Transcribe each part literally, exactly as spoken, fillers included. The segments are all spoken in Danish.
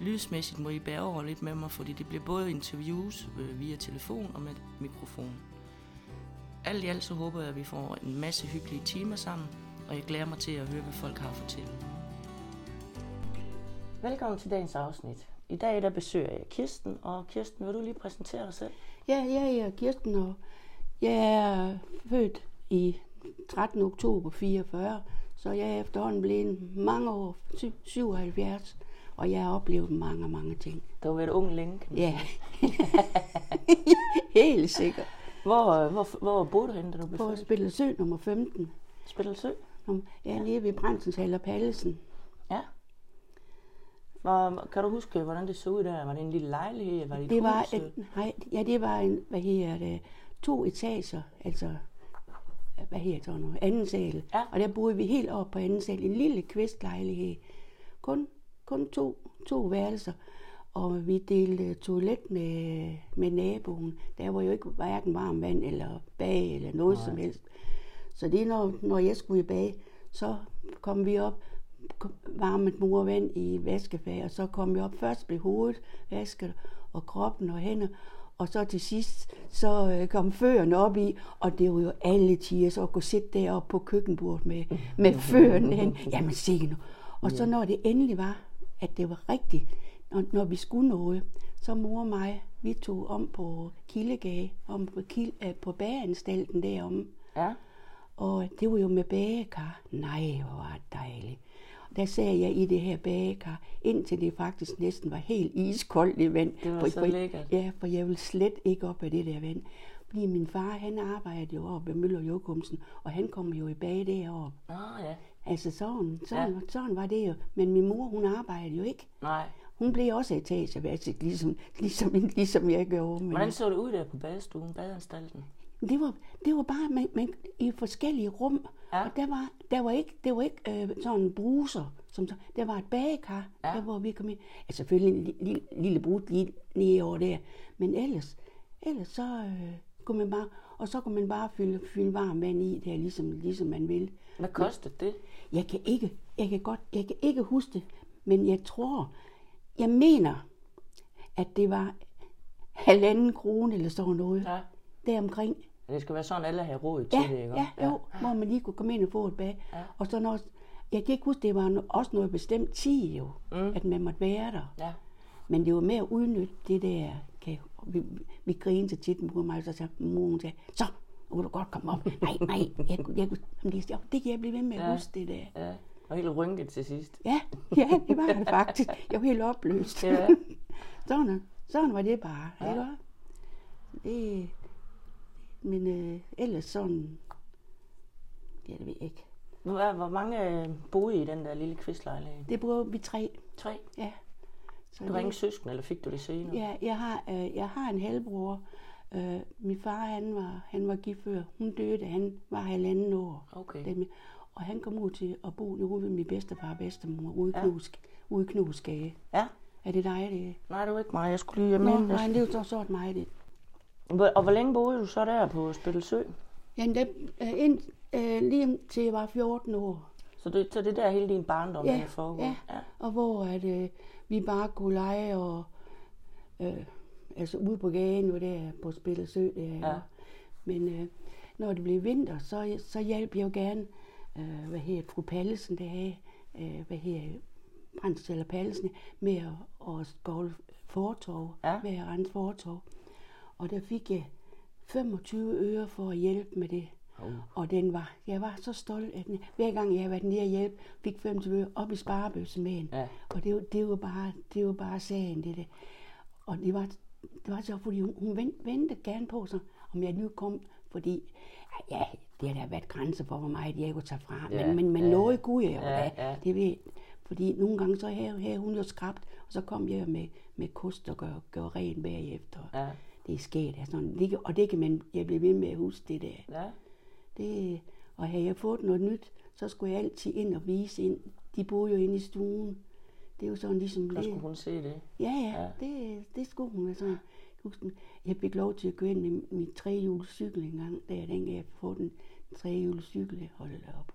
Lydsmæssigt må I bære over lidt med mig, fordi det bliver både interviews via telefon og med mikrofon. Alt i alt så håber jeg, at vi får en masse hyggelige timer sammen, og jeg glæder mig til at høre, hvad folk har at fortælle. Velkommen til dagens afsnit. I dag der besøger jeg Kirsten, og Kirsten, vil du lige præsentere dig selv? Ja, jeg er Kirsten, og jeg er født i trettende oktober fireogfyrre, så jeg er efterhånden blevet mange år, syvoghalvfjerds, og jeg har oplevet mange, mange ting. Du har været ung længe, kan man sige. Ja, helt sikkert. Hvor, hvor, hvor boede du henne, da du blev født? På Spillersø nummer femten. Spillersø? Ja, lige ved Branschenshalder Pallesen. Ja. Hvor, kan du huske, hvordan det så ud der? Var det en lille lejlighed? Var det, det var et, nej, ja, det var en, hvad hedder det, to etager, altså, hvad hedder det nu, anden sal. Ja. Og der boede vi helt oppe på anden sal, en lille kvistlejlighed. Kun, kun to, to værelser. Og vi delte toilet med, med naboen. Der var jo ikke hverken varm vand eller bag eller noget Nej. Som helst. Så det er, når, når jeg skulle i bag, så kom vi op, varmet mor og vand i vaskefag, og så kom vi op. Først blev hovedet vasket, og kroppen og hænder, og så til sidst, så kom føren op i, og det var jo alle tider, så at kunne sidde deroppe på køkkenbordet med, med føren hen. Jamen se nu. Og så når det endelig var, at det var rigtigt, og når vi skulle noget, så mor og mig, vi tog om på Kildegade, om på, Kilde, på bageanstalten deromme. Ja. Og det var jo med bagekar. Nej, hvor var det dejligt. Der sagde jeg i det her bagekar, indtil det faktisk næsten var helt iskoldt i vand. Det var for, så for, lækkert. Ja, for jeg ville slet ikke op af det der vand. Fordi min far, han arbejdede jo oppe ved Møller Jokumsen, og han kom jo i bage deroppe. Ah, ja. Altså sådan, sådan, ja. Sådan var det jo. Men min mor, hun arbejdede jo ikke. Nej. Hun blev også etagevasket, ligesom, ligesom, ligesom jeg gjorde. Hvordan så det ud der på badestuen, badeanstalten? Det var, det var bare man, man, i forskellige rum, ja. Og der var, der var ikke, det var ikke øh, sådan bruser, som så, der var et bagekar, ja. Der hvor vi kom ind. Altså selvfølgelig en lille, lille brud lige nede over der, men ellers, ellers så øh, kunne man bare, og så kunne man bare fylde, fylde varm vand i der, ligesom, ligesom man ville. Hvad kostede det? Jeg kan ikke, jeg kan godt, jeg kan ikke huske det, men jeg tror, jeg mener, at det var halvanden krone eller sådan noget, ja. Deromkring. Det skal være sådan, alle har råd til ja, det, ikke? Ja, ja, jo, hvor man lige kunne komme ind og få et bag. Ja. Og så når, jeg kan ikke huske, det var også noget bestemt tid jo, mm. at man måtte være der. Ja. Men det var med at udnytte det der, kan, vi, vi griner så tit, mor og mig, så sagde moren, så kunne du godt komme op. Nej, nej, jeg, jeg, jeg, det kan jeg blive ved med at ja. Huske det der. Ja. Og helt rynket til sidst. Ja, ja, det var det faktisk. Jeg var helt opløst. Ja. sådan, sådan var det bare, ja. Ikke også? Det... Men øh, ellers sådan, ja, det ved jeg ikke. Hvor, hvor mange boede i den der lille kvistlejlighed? Det boede vi tre. Tre? Ja. Så du har ingen søsken, eller fik du det senere? Ja, jeg har, øh, jeg har en halvbror. Øh, min far, han var, han var gift før. Hun døde, han var halvanden år. Okay. Dem, og han kom ud til at bo ude ved min bedstefar og bedstemor, ude, ja. Knus, ude i Knudsgade. Ja. Er det dig, det? Nej, det var ikke mig. Jeg skulle lige hjemme. Nej, det var så sort mig, det. Og hvor længe boede du så der på Spillersø? Ja, der, ind, øh, lige indtil jeg var fjorten år. Så det, så det der hele din barndom, ja, der foregået? Ja. Ja, og hvor at, øh, vi bare kunne lege og, øh, altså ude på gaden jo der på Spillersø. Der, ja. Men øh, når det blev vinter, så, så hjalp jeg jo gerne, øh, hvad hedder fru Pallesen, der havde, øh, hvad hedder Branschenshalder Pallesen, med at, at skovle fortov, ja. Med at rense fortov. Og der fik jeg femogtyve øre for at hjælpe med det. Oh. Og den var, jeg var så stolt, at den, hver gang jeg havde været nede og hjælpe, fik femogtyve øre op i sparebøssen med en. Ja. Og det, det, var bare, det var bare sagen, det der. Og det var, det var så, fordi hun, hun ventede gerne på sig, om jeg nu kom, fordi ja, det har da været grænser for, hvor meget jeg kunne tage fra. Ja. Men, men, men ja. Noget kunne jeg jo ja. Da. Det ved, fordi nogle gange så havde hun jo skrabt, og så kom jeg med, med kost og gør, gør ren bagefter. Ja. det er sket. Altså, det, og det kan man, jeg bliver ved med at huske det der. Ja. Det, og havde jeg fået noget nyt, så skulle jeg altid ind og vise ind. De boede jo inde i stuen. Det er jo sådan ligesom det. Så skulle hun se det? Ja, ja, ja. Det, det skulle hun. Altså. Jeg fik lov til at køre ind i min trehjulscykel en gang, da jeg dengang jeg fik den trehjulscykel, holdt det op.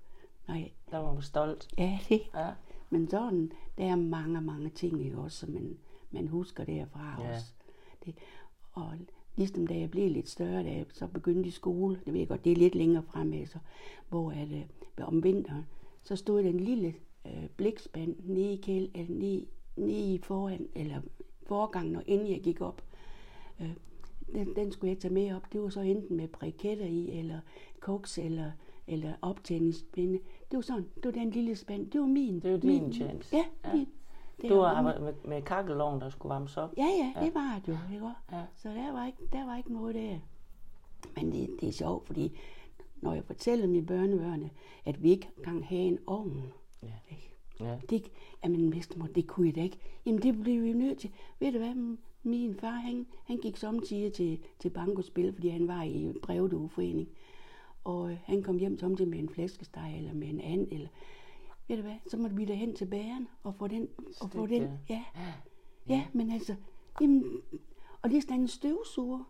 Nej. Der var hun stolt. Ja, det. Ja. Men sådan, der er mange, mange ting ikke også, som man, man husker derfra ja. Også. Det, og ligesom da jeg blev lidt større, da jeg så begyndte i skole, det ved jeg godt, det er lidt længere fremme, så, hvor at, øh, om vinteren, så stod den lille øh, blikspand nede i, kæld, eller nede, nede i forhand, eller forgangen, og inden jeg gik op. Øh, den, den skulle jeg tage med op. Det var så enten med briketter i, eller koks, eller, eller optændingspinde. Det var sådan, det var den lille spand, det var min. Det var din min, chance. Ja, ja. Min. Det du var arbejdet med, med kakkelovn, der skulle varmes op. Ja, ja, ja. Det var det jo, ikke? Ja. Så der var ikke, der var ikke noget der. Men det, det er sjovt, fordi når jeg fortæller mine børnebørne, at vi ikke kan have en ovn, ja. Ikke? Ja. Det, jamen, mestermor, det kunne jeg da ikke. Jamen, det blev vi nødt til. Ved du hvad, min far, han, han gik sommetider til, til bankospil, fordi han var i brevdueforening. Og øh, han kom hjem sommetider med en flæskesteg, eller med en and, eller... Ved du hvad, så måtte vi da hen til bageren og få den, og få den, ja. Ja, ja, men altså, jamen, og det er sådan en støvsuger.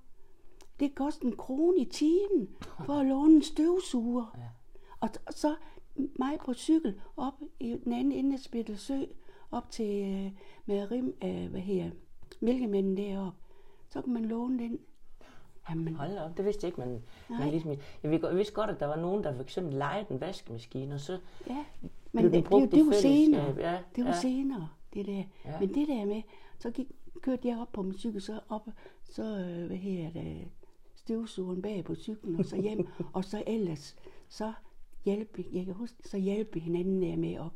Det koster en krone i timen for at låne en støvsuger. Ja. Og, og så mig på cykel op i den anden ende af Spillersø, op til øh, med rim, øh, hvad her, mælkemanden deroppe. Så kan man låne den. Jamen. Hold op, det vidste jeg ikke, man, man ligesom... Jeg vidste godt, at der var nogen, der for eksempel lejede en vaskemaskine, og så... Ja, men det, det, det, det, det var senere. Ja, det var ja. Senere, det der. Ja. Men det der med, så gik, kørte jeg op på min cykel, så op, så, hvad her det, støvsugeren bag på cyklen, og så hjem, og så ellers, så hjælpe, jeg kan huske, så hjælpe hinanden der med, og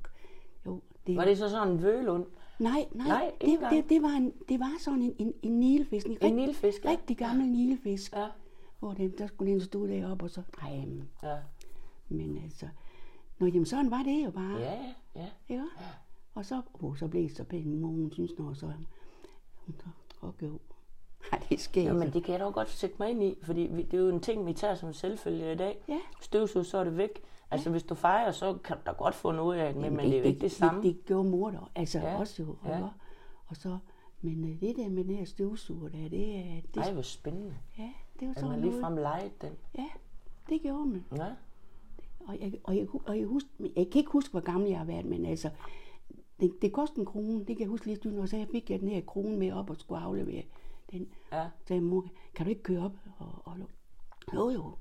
jo... Det, var det så sådan en vølund? Nej, nej, nej det, det, det, var en, det var sådan en, en, en nilfisk, en, en nilfisk, ja. Rigtig gammel nilfisk, ja. Hvor den, der skulle den stå deroppe, og så, nej, ja. Men altså, nå, jamen, sådan var det jo bare, ja, ja, ja. Og så, oh, så blev det så pænt, mor, hun synes, når så, hun så, okay, nej, det sker. Ja, men det kan jeg dog godt sætte mig ind i, fordi vi, det er jo en ting, vi tager som selvfølge i dag, ja. Støvsug, så er det væk. Altså, hvis du fejrer, så kan du da godt få noget af det, men det, det er jo ikke det samme. Det, det gjorde mor da, altså ja. Også jo. Ja. Og så, men det der med den her støvsuger der, det er... Det, ej, hvor spændende. Ja, det var sådan noget. At man ligefrem legede den. Ja, det gjorde man. Ja. Og jeg, og jeg, og jeg, husk, jeg kan ikke huske, hvor gammel jeg har været, men altså, det, det kostede en krone, det kan jeg huske lige styrt, og så jeg fik jeg den her krone med op og skulle aflevere den. Ja. Så sagde mor, kan du ikke køre op? Og, og, jo, jo.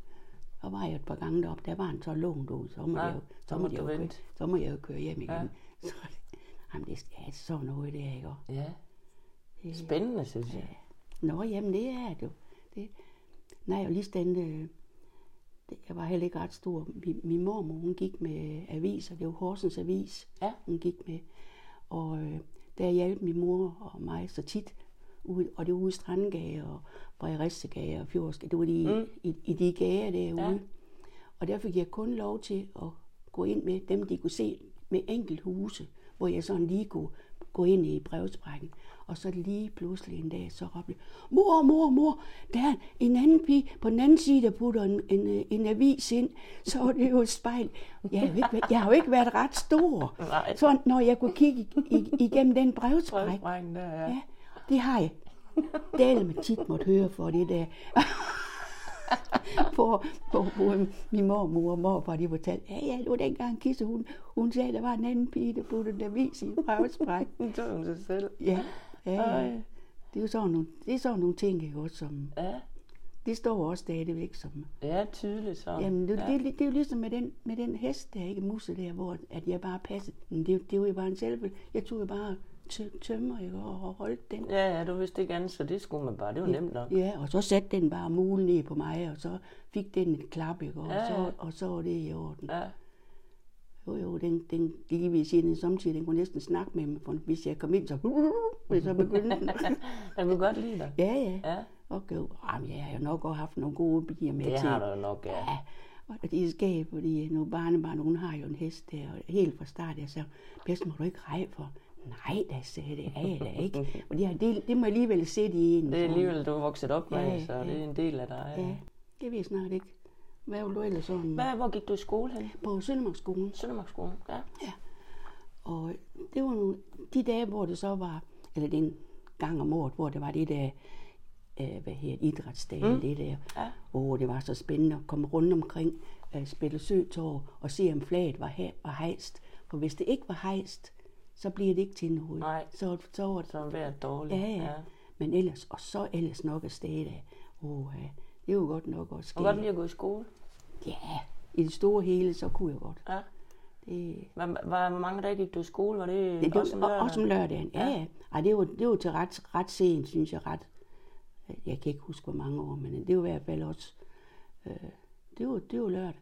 Så var jeg et par gange deroppe, der var en så lånt ud, så må, ja, jeg, jo, så må, jeg, jo køre, så må jeg jo køre hjem igen. Ja. Så, jamen det er sådan noget, det er ikke også. Ja, spændende, synes jeg. Ja. Nå, jamen det er det jo. Det, nej, og lige stande, det, jeg var heller ikke ret stor. Min, min mormor, hun gik med aviser, det var Horsens avis, ja. Hun gik med. Og øh, der hjalp min mor og mig så tit. Ude, og det var ude i Strandgade og Frederiksegade og Fjordsgade. Det var de, mm. i, i de gader derude. Ja. Og der fik jeg kun lov til at gå ind med dem, de kunne se med enkelt huse, hvor jeg sådan lige kunne gå ind i brevsprækken. Og så lige pludselig en dag, så råbte jeg, mor, mor, mor, der er en anden pige på den anden side, der putter en, en, en avis ind. Så var det jo et spejl. Jeg har jo ikke, jeg har jo ikke været ret stor. Nej. Så når jeg kunne kigge igennem den brevspræk. Brevsprækken der, ja. Ja. Det har jeg. Dale med tit måtte høre for det der. Hvor min mormor og morfar, de fortalte, ja, ja, det var dengang Kisse, hun, hun sagde, der var en anden pige, der puttede en avis i en brevspræk. Hun tog hun sig selv. Ja, ja, ja. Det er jo sådan nogle, det er sådan nogle ting, ikke også, som... Ja. Det står også stadigvæk som... Ja, tydeligt så. Jamen, det, ja. det, det, det er jo ligesom med den, med den hest der, ikke, musse der, hvor at jeg bare passede. Men det, det var jo bare en selv. Jeg tog jo bare... tømmer, ikke? Og holdt den. Ja, ja, du vidste ikke andet, så det skulle man bare. Det var ja, nemt nok. Ja, og så satte den bare mulen ned på mig, og så fik den et klap, ikke? Og, ja, ja. Så, og så var det i orden. Ja. Jo, jo, den, den lige ved siden, samtidig, den kunne næsten snakke med mig, for hvis jeg kom ind, så, så begyndte den. Den kunne godt lide dig. Ja, ja. Ja. Okay, jamen, jeg har jo nok også haft nogle gode bier med det til. Det har du jo nok, ja. Ja. Og det er skab, fordi nogle barnebarn, hun har jo en hest der, og helt fra start, jeg sagde, bedst må du ikke reje for. Nej, da sagde det, er jeg da ikke. Og det, det, det må jeg alligevel sætte i en. Det er alligevel, du er vokset op med, ja, så ja, det er en del af dig. Ja, det ved jeg snart ikke. Hvad var du ellers sådan? Hvad, hvor gik du i skole hen? På Søndermarksskolen. Søndermarksskolen, ja. Ja. Og det var nogle, de dage, hvor det så var, eller den gang om året, hvor det var det der, øh, hvad hedder idrætsdagen, mm. det der. Ja. Åh, det var så spændende at komme rundt omkring øh, Spillersø-torv og se, om flaget var, her, var hejst. For hvis det ikke var hejst, så bliver det ikke til noget. Nej, så, så var det sådan været dårligt. Ja, ja, ja. Men ellers, og så ellers nok af stedet. Åh, ja. Det var godt nok også sket. Og godt lige at gå i skole? Ja, i det store hele, så kunne jeg godt. Ja. Det... Hvor mange dage gik du i skole? Var det, det, det også om lørdagen? Også om lørdagen, ja. ja. Ej, det var, det var til ret, ret sent, synes jeg. Ret. Jeg kan ikke huske, hvor mange år, men det var i hvert fald også... Øh, det, var, det var lørdag.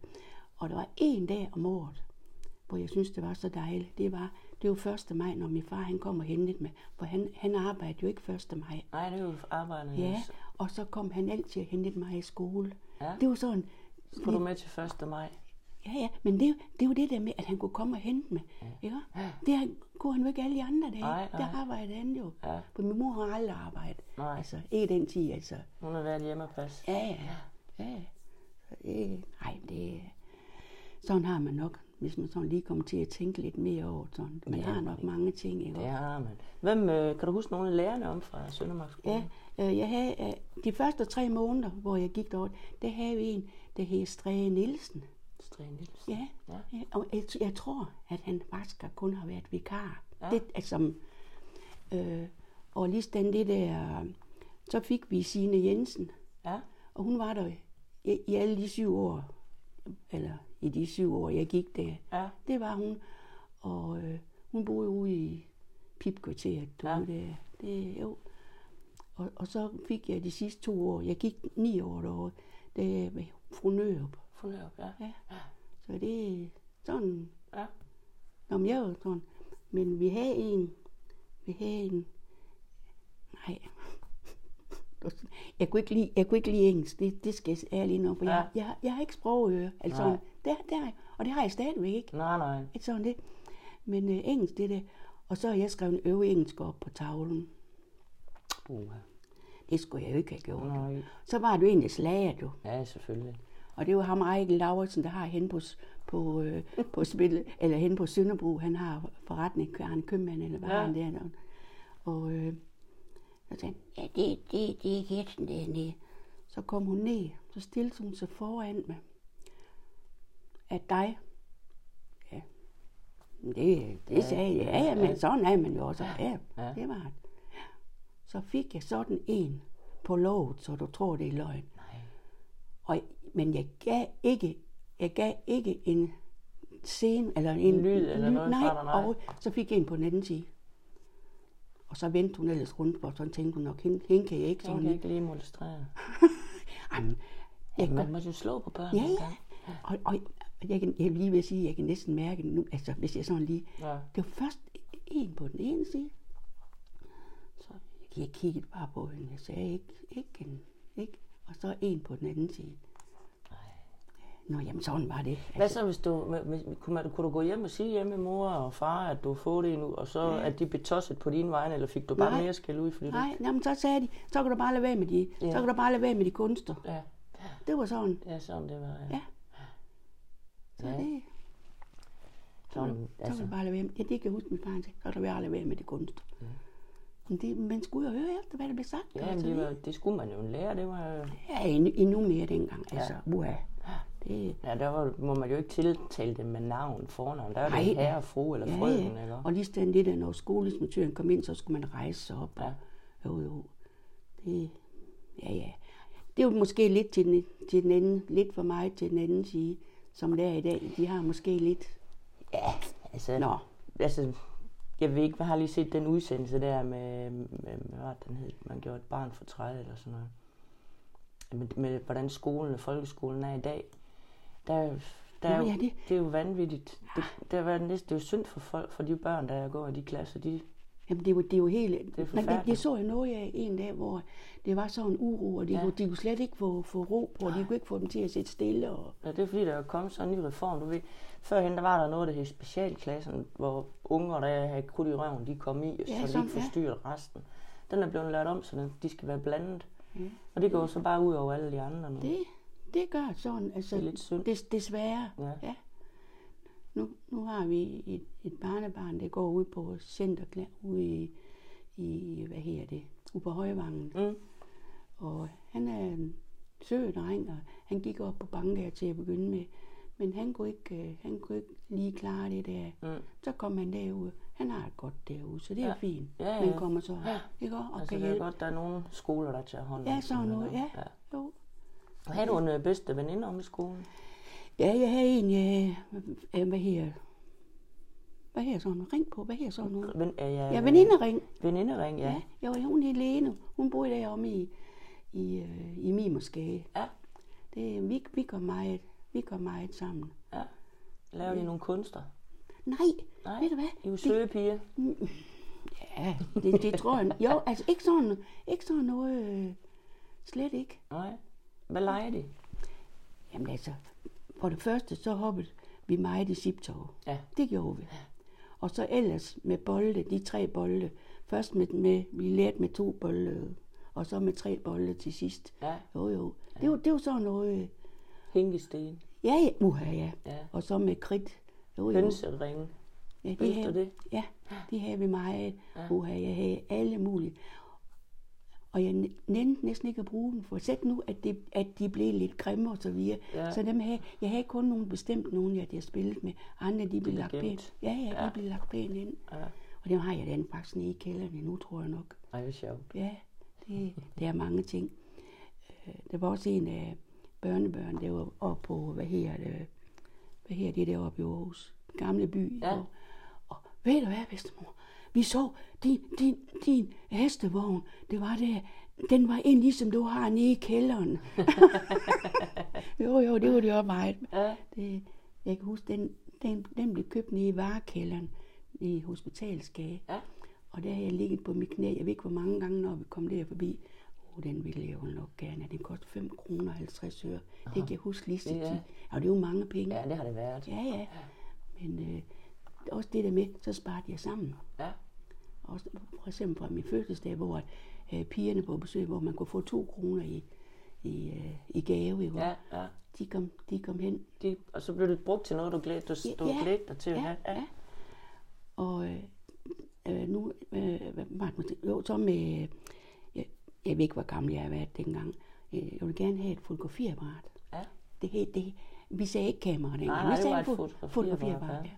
Og der var en dag om året, hvor jeg synes, det var så dejligt. Det var... Det var første maj, når min far han kom og hentede mig, for han, han arbejdede jo ikke første maj. Nej, det var jo arbejdet. Ja, og så kom han altid og hentede mig i skole. Ja. Det var sådan... Skulle det, du med til første maj? Ja, ja, men det, det var det der med, at han kunne komme og hente mig. Ja. Ja. Det kunne han jo ikke alle de andre dage. Nej, nej. Der arbejdede han jo. Ja. For min mor har aldrig arbejdet. Nej. Altså, ikke den tid, altså. Hun har været hjemme og passe. Ja, ja, ja. Så det, nej, det... Sådan har man nok. Hvis man sådan lige kommer til at tænke lidt mere over sådan. Man ja, har nok mange ting, ikke? Det har man. Hvem, øh, kan du huske nogle af lærerne om fra Søndermarksskolen? Ja, øh, jeg havde, øh, de første tre måneder, hvor jeg gik derover, der havde vi en, der hed Estrid Nielsen. Estrid Nielsen? Ja, ja. ja og jeg, jeg tror, at han faktisk kun har været vikar. Ja. Det, altså, øh, og lige sådan det der, så fik vi Signe Jensen. Ja. Og hun var der i, i alle de syv år, eller... I de syv år, jeg gik der. Ja. Det var hun. Og øh, hun boede ude i P I P-kvarteret. Ja. Det, det, jo. Og, og så fik jeg de sidste to år. Jeg gik ni år derovre. Det var fru Nørp. Fru Nørp, ja. ja. Så det sådan. Ja. Nå, men jeg var sådan. Men vi havde en... Vi havde en... Nej. Jeg kunne ikke lide, jeg kunne ikke lide engelsk, det, det skal jeg ærligt nok, for ja. jeg, jeg, jeg har ikke sprogøre, altså, det, det har, og det har jeg stadigvæk ikke. Nej, nej. Ikke sådan det. Men øh, engelsk, det er det. Og så har jeg skrevet en øve engelsk op på tavlen. Uh. Det skulle jeg jo ikke have gjort. Nej. Så var du egentlig slager, du. Ja, selvfølgelig. Og det var ham, Erik Laursen, der har hen på, på, øh, på, Spille, eller hen på Sønderbrug, han har forretning, han er købmand, eller hvad ja. han der. Og... Øh, Så sagde han, ja, det, det, det er Kirsten dernede. Så kom hun ned, så stillede hun sig foran med, at dig, ja, det, det ja, sagde jeg, ja, ja, men sådan er man jo også, ja, ja, det var det. Så fik jeg sådan en på låget, så du tror, det er løgn. Nej. Og, men jeg gav ikke, jeg gav ikke en scene, eller en, en lyd, eller noget, nej, nej, nej. Og så fik jeg en på den anden side. Og så vendte hun ellers rundt, og sådan tænkte hun nok, hende, hende kan jeg ikke sådan. Hun kan ikke lige monstrere. Jamen, jeg man må jo slå på børnene. Ja, ja. Og, og jeg kan jeg lige ved at sige, jeg kan næsten mærke nu, altså hvis jeg sådan lige, ja. det var først en på den ene side. Så jeg kiggede bare på hende, jeg sagde ikke, ikke en, ikke. Og så en på den anden side. Nå, jamen sådan var det. Altså. Hvad så, hvis du, hvis, kunne, du, kunne du gå hjem og sige hjemme mor og far, at du får det nu, og så ja. at de blev tosset på dine vegne, eller fik du bare nej. mere skæld ud? Fordi nej, du... jamen så sagde de, så kan du bare lade være med de, ja. så kan du bare lade være med de kunster. Ja. Det var sådan. Ja, sådan det var, ja. ja. Så ja. det, så, sådan, så, altså. så kan du bare lade være med, ja, det kan jeg huske min far, så kan du bare lade være med de kunster. Ja. Men det, man skulle jo høre efter, hvad der blev sagt. Ja, altså, det, var, det skulle man jo lære, det var jo... Ja, endnu, endnu mere dengang, ja. altså, uha. Det. Ja, der var, må man jo ikke tiltale det med navn, fornavn. Der var det herre, fru eller ja, frøken, ja. eller? Og lige sådan det der, når skoleinspektøren kom ind, så skulle man rejse sig op. Ja. Jo, jo. Det, ja, ja. Det er jo måske lidt til den, til den anden, lidt for mig til den anden side, som der i dag. De har måske lidt... Ja, altså... Nå. Altså, jeg ved ikke, jeg har lige set den udsendelse der med, med hvad den hed, man gjorde et barn for træet eller sådan noget. Med, med hvordan skolen og folkeskolen er i dag. Der, der Nå, er jo, ja, det. det er jo vanvittigt. Det, der var næste, det er jo synd for folk, for de børn, der går i de klasser, de Jamen, det er jo, det er jo helt... Det, man, det, det så jeg noget af en dag, hvor det var sådan en uro, og de, ja. kunne, de kunne slet ikke få, få ro på, og de kunne ikke få dem til at sætte stille. Og... Ja, det er fordi, der er kommet sådan en ny reform, du ved. Førhen, der var der noget, der hed specialklassen, hvor unger, der havde krudt i røven, de kom i, ja, så de ikke forstyrrede ja. resten. Den er blevet lavet om, så de skal være blandet. Mm. Og det går så bare ud over alle de andre nu. Det, det gør sådan, altså... Det er lidt synd. Des, desværre, ja. ja. Nu, nu har vi et, et barnebarn, der går ud på center, ude i, i hvad hedder det, ude på Højevangen. Mm. Og han er en sød dreng, og han gik op på Bank her til at begynde med, men han kunne ikke, han kunne ikke lige klare det der. Mm. Så kom han derude. Han har det godt derude, så det er ja. fint. Ja, ja. Men kommer så op, ja. ikke? Og altså, kan det er godt, der er nogle skoler, der tager hånd om. Ja, sådan noget, ja. ja. Jo. Og havde du en bedste veninde om i skolen? Ja, jeg havde en, jeg, hvad her, hvad her sådan en ring på, hvad her sådan noget? Ven, ja, ja, ja, venindering. Venindering, ja. Ja, jo, hun hed Ilene, hun boede deromme i, i, i Mimersgade. Ja. Det, vi, vi går meget, vi går meget sammen. Ja. Laver de ja. nogle kunster? Nej, Nej, ved du hvad? I er jo søde piger. Ja, det, det tror jeg. Jo, altså ikke sådan, ikke sådan noget, øh, slet ikke. Nej. Hvad leger de? Jamen altså... For det første, så hoppede vi meget i siptog. Ja. Det gjorde vi. Og så ellers med bolde, de tre bolde. Først med, med vi lærte med to bolde, og så med tre bolde til sidst. Ja. Jo, jo. Ja. Det var, det var sådan noget... Hængesten. Ja, ja. Uha, ja. ja. Og så med kridt. Hønseringe. Ja, de havde, det? Ja, det havde vi meget. Ja. Uha, jeg havde alle mulige. Og jeg nændte næsten ikke at bruge dem, for sæt nu, at, det, at de blev lidt grimme og så videre. Ja. Så dem havde, jeg havde kun nogen bestemt, nogen jeg havde spillet med. Andre, de blev lagt pænt. Ja, ja, de ja. blev lagt pænt ind. Ja. Og dem har jeg da anbragt nede i kælderne nu, tror jeg nok. Ej, det er sjovt. Ja, det, det er mange ting. Der var også en af børnebørn, der var oppe på, hvad hedder det, hvad hedder det deroppe i Aarhus? Gamle by. Ja. Og, og ved du hvad, bedstemor? Vi så din, din, din hestevogn, det var der, den var en ligesom du har nede i kælderen. jo, jo, det var det også meget. Ja. Det, jeg kan huske, den, den, den blev købt nede i varekælderen i Hospitalsgade. Ja. Og der havde jeg ligget på mit knæ, jeg ved ikke hvor mange gange, når vi kom der forbi. Åh, oh, den ville jeg jo nok gerne, den kostede fem kroner og halvtreds øre. Det kan jeg huske lige så tit. Ja. Og det er jo mange penge. Ja, det har det været. Ja, ja. Men øh, også det der med, så sparede jeg sammen. Ja. Også for eksempel fra min fødselsdag, hvor øh, pigerne på besøg, hvor man kunne få to kroner i, i, øh, i gave, ikke? Ja, ja. De, kom, de kom hen. De, og så blev det brugt til noget, du glædte dig, du, ja, glædte dig til. Ja, ja. ja. Og øh, nu, øh, jo, så med, øh, jeg, jeg ved ikke, hvor gammel jeg har været dengang. Jeg ville gerne have et fotografiapparat. Ja. Det hed, det, vi sagde ikke kamera dengang. Nej, nej, vi sagde et fotografiapparat. Ja.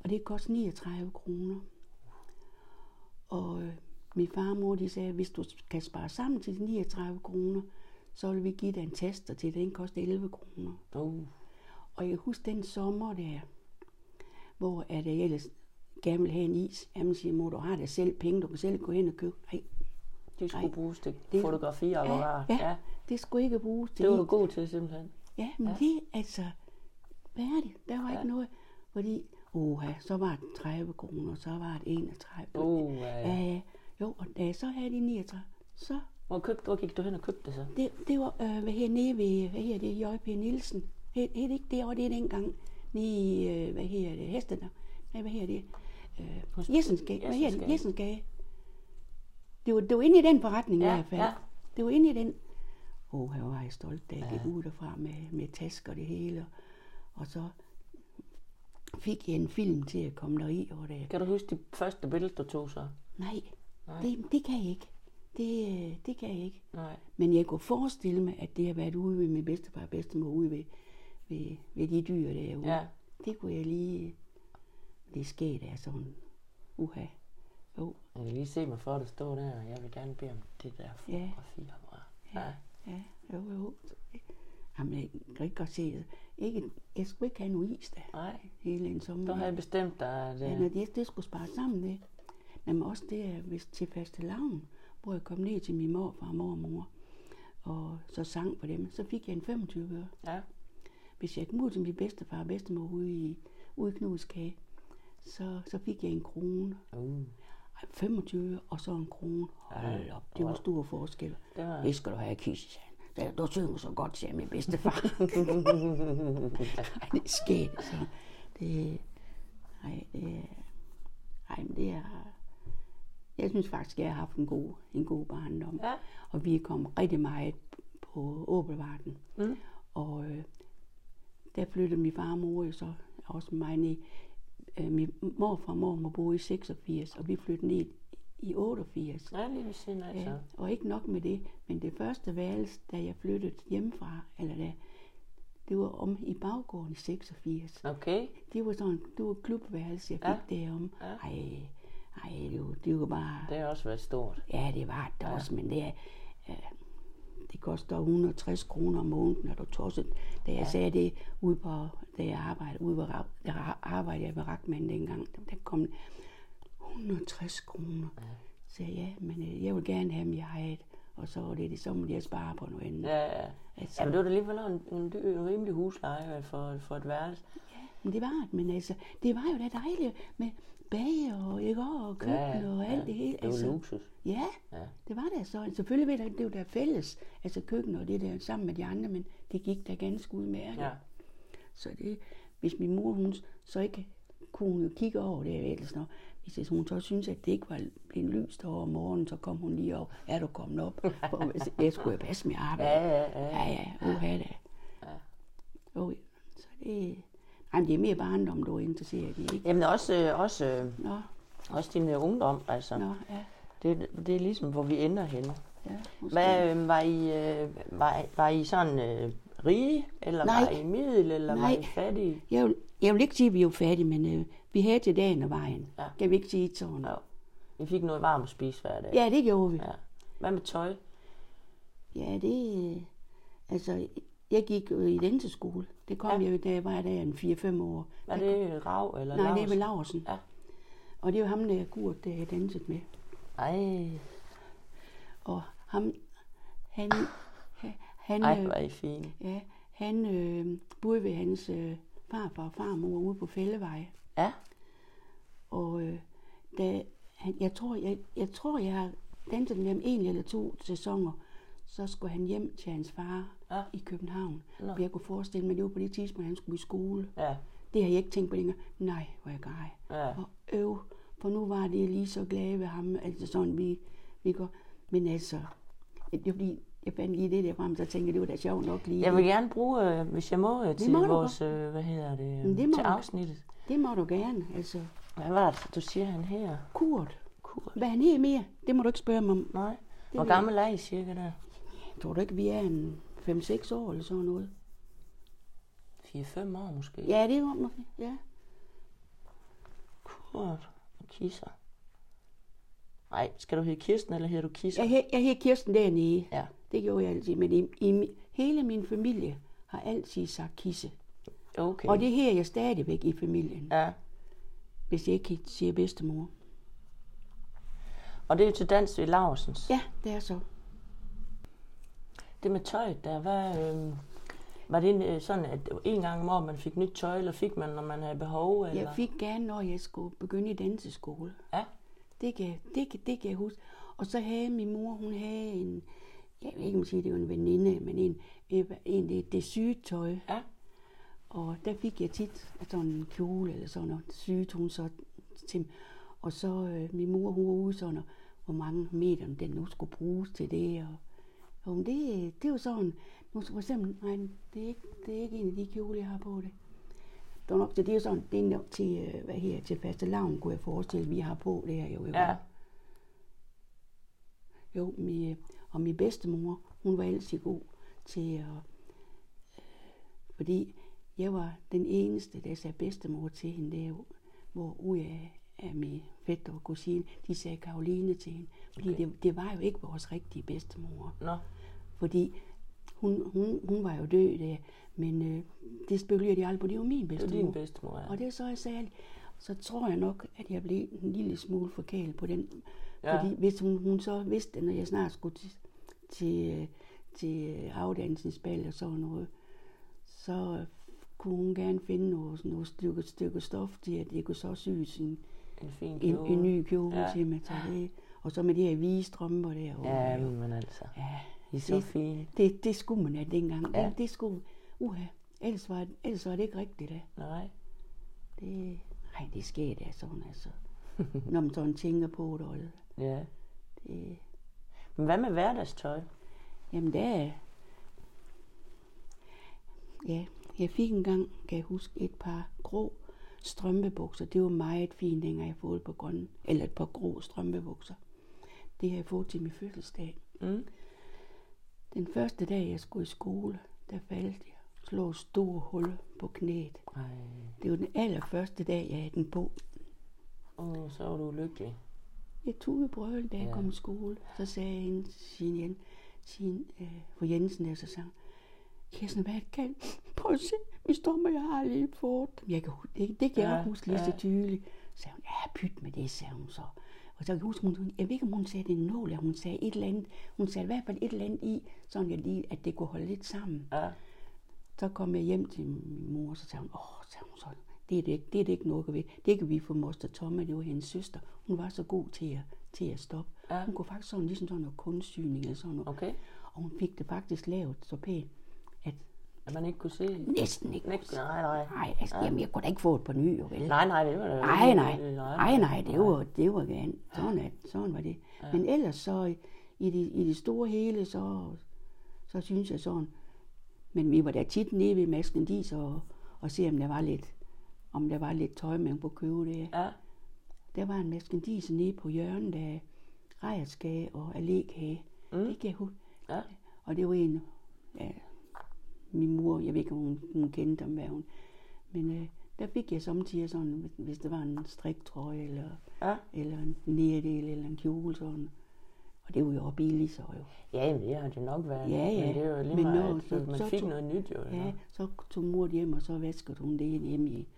Og det kostede niogtredive kroner. Og øh, min far og mor, de sagde, hvis du kan spare sammen til de niogtredive kroner, så vil vi give dig en taster til, den koster elleve kroner. Oh. Og jeg husker den sommer der, hvor at jeg ellers gerne ville have en is. Jamen siger mor, du har da selv penge, du kan selv gå hen og købe. Nej. Det skulle Ej. bruges til det, fotografier og ja, ja, ja, det skulle ikke bruges til. Det var du god til simpelthen. Ja, men ja. det altså, hvad er det? Der var ja. ikke noget, fordi... Oha, så var det tredive kroner, så var det enogtredive kroner. Oh, ja, ja. Uh, jo, og da så havde de niogtredive, så... Hvor, købte, hvor gik du hen og købte det så? Det, det var øh, hvad her nede ved, hvad her det, J P. Nielsen. Helt ikke det, og det er dengang nede i, hvad her det, Hestene. Nej, hvad her det? Øh, Jessens gade. Hvad her det? Jessens gade. Det var, det var inde i den forretning ja, i hvert fald. Ja. Det var inde i den... Oha, hvor var jeg stolt, da jeg ja. gik ud derfra med, med tasker og det hele. Og så... fik jeg en film til at komme deri. Og det... Kan du huske de første billeder, du tog så? Nej, Nej. Det, det kan jeg ikke. Det, det kan jeg ikke. Nej. Men jeg kunne forestille mig, at det har været ude ved min bedstefar og bedstemor, ude ved, ved, ved de dyr derude. Ja. Det kunne jeg lige... Det skete af sådan... Uha. Jo. Jeg kan lige se mig for, at det står der, og jeg vil gerne bede om det der fotografi. Ja, ja, ja. Jo, jo. Jamen, jeg kan rigtig godt se det. Ikke, jeg skulle ikke have nogen is da, Nej. hele en sommer. Du havde bestemt dig det. Ja, når det, det skulle spare sammen det. Men også det er hvis til fastelavn, hvor jeg kom ned til min morfar, mor og mor, og så sang for dem, så fik jeg en femogtyve øre. Ja. Hvis jeg kom ud til min bedstefar og bedstemor ude i, ude i Knudsgade, så, så fik jeg en krone. Uh. femogtyve og så en krone. Hold op, det var store forskelle. Det, var... det skal du have, Kisse, sagde han. Du synger så godt, sagde min bedstefar. Nej, det skete. Så det... Nej, det... Nej, men det er... Jeg synes faktisk, jeg har haft en god, en god barndom. Ja. Og vi er kommet rigtig meget på Åbelvarten. Mm. Og øh, der flyttede min far og mor jo så også med mig ned. Øh, min morfar og mormor boede i seksogfirs, og vi flyttede ned i otteogfirs. Ja, lige ved siden af så. Og ikke nok med det, men det første værelse, da jeg flyttede hjemmefra, eller da, det var om i baggården i seksogfirs. Okay. Det var sådan, det var klubværelse, jeg fik ja. derom. Ja. Ej, ej, det var, det var bare... Det har også været stort. Ja, det var det ja. også, men det er... Øh, det koster hundrede og tres kroner om måneden, når du tosset. Da jeg ja. sagde det, ude på, da jeg arbejdede, ude på, der arbejdede jeg ved Rackmann dengang, der kom hundrede og tres kroner. Ja. Så ja, men jeg vil gerne have mit eget, og så var det det, så må jeg spare på noget andet. Ja, ja. Altså, ja, men det var da alligevel en, en, en rimelig husleje for, for et værelse. Ja, men det var det, men altså, det var jo da dejligt med bage og, ikke, og køkken ja, ja, og alt ja. det hele. Det var altså, luksus. Ja, ja, det var det så. Selvfølgelig ved jeg, det var der fælles, altså køkken og det der sammen med de andre, men det gik da ganske udmærket. Ja. Så det, hvis min mor, hun så ikke kunne kigge over det eller sådan noget, hvis hun så synes at det ikke var blevet lyst over morgenen, så kom hun lige over, er du kommet op? For jeg skulle jo passe mit arbejde. Ja, ja, ja. Ja, ja, uha da. Ja. Oh, så det... Jamen, det er mere barndom, du er interesseret i, ikke? Jamen, også, også, Nå. også din ungdom, altså. Nå, ja. Det, det er ligesom, hvor vi ender henne. Ja, hvad, var, I, var, var I sådan øh, rige, eller Nej. var I middel, eller Nej. var I fattige? Jeg vil, jeg vil ikke sige, at vi var fattige, men øh, vi havde til dagen og vejen. Ja. Kan vi ikke sige sådan? Ja. Vi fik noget varmt at spise hver dag. Ja, det gjorde vi. Ja. Hvad med tøj? Ja, det... Altså... Jeg gik i danseskole. Det kom ja. jeg, da jeg var der en fire-fem år. Var det Rav eller Nej, Larsen? Det var Laursen. Ja. Og det var ham, der Kurt, der jeg dansede med. Ej. Og ham, han... han Ej, var I fine. Ja, han øh, boede ved hans øh, farfar og farmor ude på Fællevej. Ja. Og øh, da, han, jeg, tror, jeg, jeg tror, jeg har danset med ham en eller to sæsoner. Så skulle han hjem til hans far ja. i København. No. Jeg kunne forestille mig, at det var på det tidspunkt, han skulle i skole. Ja. Det har jeg ikke tænkt på længere. Nej, hvor jeg grej. Ja. Og øv, for nu var det lige så glade ved ham. Altså sådan, vi, vi går. Men altså, det var fordi, jeg fandt lige det der frem, så tænkte jeg, det var da sjovt nok lige. Jeg vil gerne bruge, hvis jeg må, til vores, øh, hvad hedder det, det til afsnittet. Det må du gerne, altså. Hvad var det, du siger han her? Kurt. Kurt. Hvad han her mere? Det må du ikke spørge mig om. Nej. Det hvor gammel er I cirka der? Tror du ikke, vi er en fem-seks år eller sådan noget? fire-fem år måske? Ja, det er jo måske, ja. Kurt og Kisser. Nej, skal du hedde Kirsten, eller hedder du Kisser? Jeg, jeg hedder Kirsten dernede. Ja. Det gjorde jeg altid, men i, i, hele min familie har altid sagt Kisse. Okay. Og det her er jeg stadigvæk i familien. Ja. Hvis jeg ikke siger bedstemor. Og det er jo til dans ved Laursens? Ja, det er så. Det med tøjet der, hvad, øh, var det sådan, at en gang om året man fik nyt tøj, eller fik man, når man havde behov? Eller? Jeg fik gerne, når jeg skulle begynde i danseskole. Ja. Det kan, det, kan, det kan jeg huske. Og så havde min mor, hun havde en, jeg ved ikke, om sige, det var en veninde, men en, en det, det syge tøj. Ja. Og der fik jeg tit sådan en kjole, eller sådan noget syge, hun så til. Og så øh, min mor, hun var ude sådan, og hvor mange meter den nu skulle bruges til det, og jo, det, det er jo sådan, nu for eksempel, nej, det er, ikke, det er ikke en af de kjoler, jeg har på det. Det er nok til, det er jo sådan, det er nok til, hvad her, til fastelavn, kunne jeg forestille, vi har på det her, jo, jo. Ja. Jo, min, og min bedstemor, hun var altid god til at, øh, fordi jeg var den eneste, der sagde bedstemor til hende, der, hvor ud af, af min fætter og kusine, de sagde Karoline til hende, fordi okay. det, det var jo ikke vores rigtige bedstemor. Nå. Fordi hun, hun, hun var jo død der, men øh, det spekulerer de aldrig på, det var min bedstemor. Det var din bedstemor, ja. Og det så jeg sagde, så tror jeg nok, at jeg blev en lille smule forkælet på den, ja. Fordi hvis hun, hun så vidste, når jeg snart skulle til, til, til afdansens bal og sådan noget, så kunne hun gerne finde noget, noget stykke, stykke stof til, at jeg kunne så syge sin en, en, en ny kjole ja. til mig. Til og så med de her hvide strømper derovre. Ja, men altså. Ja, det er så fint. Det, det skulle man af dengang. Ja. Det, det skulle uha, ellers var, ellers var det ikke rigtigt da. Nej. Det, nej, det sker da sådan altså. Når man sådan tænker på det. Eller. Ja. Det. Men hvad med hverdagstøj? Jamen der. Ja, jeg fik engang, kan jeg huske, et par grå strømpebukser. Det var meget fint, dengang jeg fået på grønne, eller et par grå strømpebukser. Det har jeg fået til min fødselsdag. Mm. Den første dag, jeg skulle i skole, der faldt jeg. Slå store huller på knæet. Ej. Det var den allerførste dag, jeg havde den på. Åh, så var du ulykkelig. Jeg tog i brøl, da jeg ja. kom i skole. Så sagde hende, sin, sin øh, for Jensen der, så sang, Kirsten, hvad er det galt? Prøv at se, min strømper, jeg har lige fået. Jeg kan, det, det kan jeg ja, huske lige ja. så tydeligt. Så sagde hun, ja, pyt med det, sagde hun så. Og så kan jeg huske, hun, jeg ved ikke, om hun sagde en nål, eller hun sagde et eller andet. Hun sagde i hvert fald et eller andet i, sådan jeg lige, at det kunne holde lidt sammen. Ja. Så kom jeg hjem til min mor, og så sagde hun, åh, sagde hun så, det er det ikke, det er det ikke noget, ved. Det kan vi få moster Tomme, det var hendes søster. Hun var så god til at, til at stoppe. Ja. Hun kunne faktisk sådan, ligesom sådan noget kunstsyning eller sådan noget. Okay. Og hun fik det faktisk lavet så pænt. At, at man ikke kunne se? Næsten ikke. Næsten, nej, nej. Nej, altså, jamen, jeg kunne da ikke få et par nye, jo vel? Nej, nej, det var det. Nej, nej, nej, nej, det var, det var gerne. Sådan, at, sådan var det. Ja. Men ellers så, i det, i det store hele, så, så synes jeg sådan, men vi var da tit nede ved masken dis og, og se, om der var lidt, om der var lidt tøj, man kunne købe det. Ja. Der var en masken dis nede på hjørnet af Rejerskage og Allékage. Mm. Det kan jeg huske. Ja. Og det var en, ja, min mor, jeg ved ikke, om hun, hun kendte dem, hvad hun. Men øh, der fik jeg samtidig sådan, hvis det var en striktrøje, eller, ja. eller en nederdel, eller en kjole, sådan. Og det var jo billigt så jo. Ja, men det har det nok været. Ja, ja. Men det var jo lige meget, men, at, så, man så fik tog, noget nyt jo. Ja, nok. Så tog mor hjem, og så vaskede hun det hjemme i,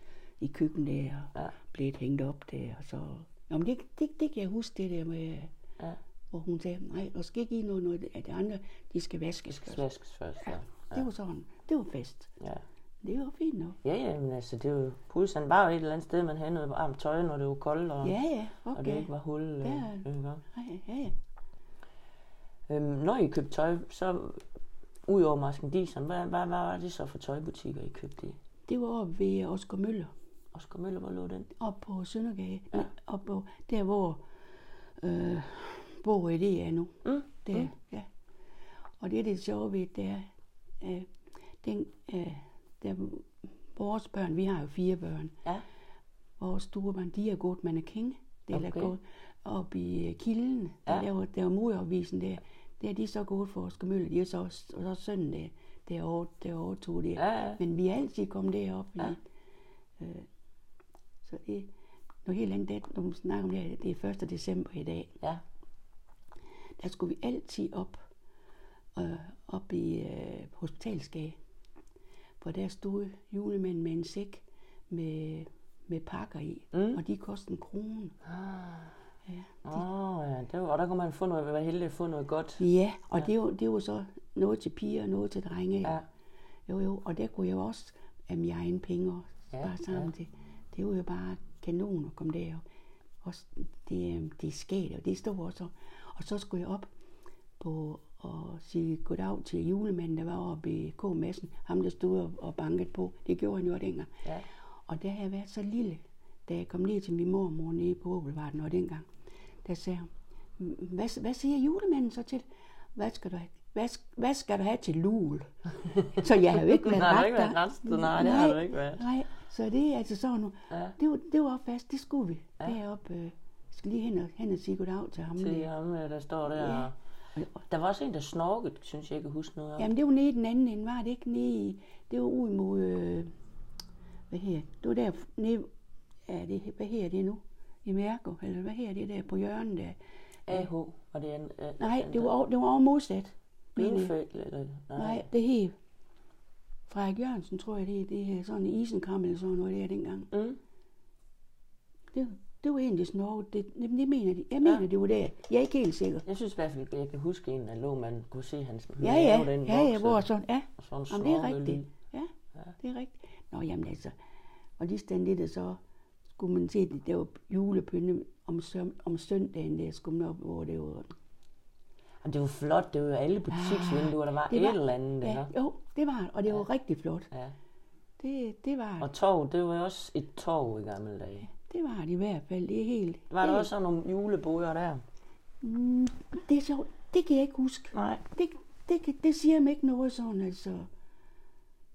i køkkenet der, og ja. blev hængt op der, og så. Nå, men det, det, det kan jeg huske det der med, ja. hvor hun sagde, nej, der skal ikke i noget, noget af det andre, de skal vaskes de skal først. vaskes først, ja. Ja. Det var sådan. Det var fest. Ja. Det var fint nok. Ja, ja, men altså, det var pulsen var jo et eller andet sted, man havde noget varmt tøj, når det var koldt, og, ja, ja, okay. og det ikke var hul. Øh, øh, ja, ja. Øhm, når I købte tøj, så ud over Marskendisen, hvad, hvad, hvad var det så for tøjbutikker, I købte i? Det var oppe ved Oscar Møller. Oscar Møller, hvor lå den? Oppe på Søndergade. Ja. Oppe på, der hvor, øh, hvor det er nu. Mm. Der, mm. ja. Og det er det sjove ved, det er, Øh, den, øh, der, vores børn, vi har jo fire børn, ja. vores store børn, de er gået mannequin, eller okay. gået op i uh, Kilden, ja. der, der var, var moderopvisen der, der er de så gået for Skamølle, de er så, og så sønnen der, der, over, der overtog det, ja, ja. men vi er altid kommet derop, ja. øh, så det er noget helt andet, når man snakker om det, det er første december i dag, ja. der skulle vi altid op, Øh, op i øh, Hospitalsgade, hvor der stod julemanden med en sæk med, med pakker i, mm. og de kostede en krone. Ah. Ja, de, oh, ja. Det var, og der kunne man få noget, være heldig at få noget godt. Ja, og ja. Det, var, det var så noget til piger og noget til drenge. Ja. Jo, jo, og der kunne jeg også af mine egne penge også, ja, bare sammen ja. til. Det var jo bare kanon at komme derop. Også, det, det er sket, og det stod også. Og så skulle jeg op på og sige goddag til julemanden, der var oppe i K-massen. Ham, der stod og bankede på. Det gjorde han jo dengang. Ja. Og der havde jeg været så lille, da jeg kom ned til min mormor nede på Åbelvarten, og dengang, der sagde hun, hvad, hvad siger julemanden så til? Hvad skal du have, hvad, hvad skal du have til lul? Så jeg har jo ikke været nej, ikke været der. Nej, det har du ikke været. Nej, så det er altså sådan nu. Ja. Det var, det var fast, det skulle vi. Ja. Deroppe, øh, skal lige hen og, hen og sige goddag til ham. Til der. ham, der står der. Ja. Der var også en, der snorkede, synes jeg, jeg kan huske noget om. Jamen, det var nede i den anden ende, var det ikke nede i, det var ud mod, øh, hvad her, det var der nede, ja, det, hvad her er det nu, i Mærko, eller hvad her er det der på hjørnet der? A H, var det en? Øh, nej, det var, over, det var over modsat. Benfødt, eller? Nej, nej det her, Frederik Jørgensen, tror jeg, det, det her, sådan en isenkram eller sådan noget der dengang. Mm. Det Det var egentlig snorket. Det, det mener de. Jeg mener, ja. det var der. Jeg er ikke helt sikker. Jeg synes i hvert fald, at jeg kan huske en, at man kunne se hans møde. Ja, ja. Den ja, ja, hvor sådan, ja. Sådan jamen, det er rigtigt. Ja, ja, det er rigtigt. Nå, jamen altså. Og lige stand lidt, så skulle man se, at det var julepynte om, søn- om søndagen, der skulle man op, hvor det var. Og det var flot, det var jo alle butiksvinduer, der var, det var et eller andet. Ja, der. Jo, det var og det ja. var rigtig flot. Ja. Det, det var og torv, det var også et torv i gamle dage. Det var det i hvert fald, det er helt... Var der helt... også sådan nogle juleboder der? Mm, det er sjovt, det kan jeg ikke huske. Nej. Det, det, det, det siger mig ikke noget sådan, altså...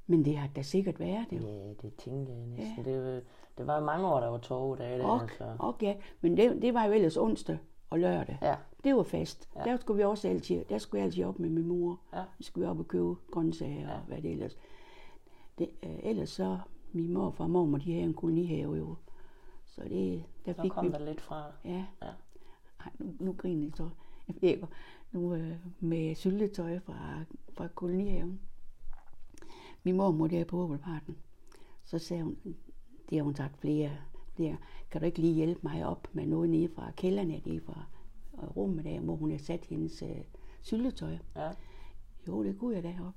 Men det har da sikkert været det. Ja, det tænkte jeg næsten. Ja. Det, det var jo mange år, der var torvedage. Og, altså. og ja, men det, det var jo ellers onsdag og lørdag. Ja. Det var fast. Ja. Der skulle vi også altid, der skulle jeg altid op med min mor. Ja. Vi skulle op og købe grøntsager ja. og hvad det ellers. Det, øh, ellers så, min mor og mormor, de havde en kolonihave jo. Så det, der så fik kom vi... der lidt fra. Ja. ja. Ej, nu, nu griner jeg så. Jeg fik nu øh, med syltetøj fra, fra kolonihaven. Min mormor der på Åbelvarten, så sagde hun, det har hun sagt flere, flere, kan du ikke lige hjælpe mig op med noget nede fra kælderne, nede fra rummet der, hvor hun havde sat hendes øh, syltetøj. Ja. Jo, det kunne jeg da op.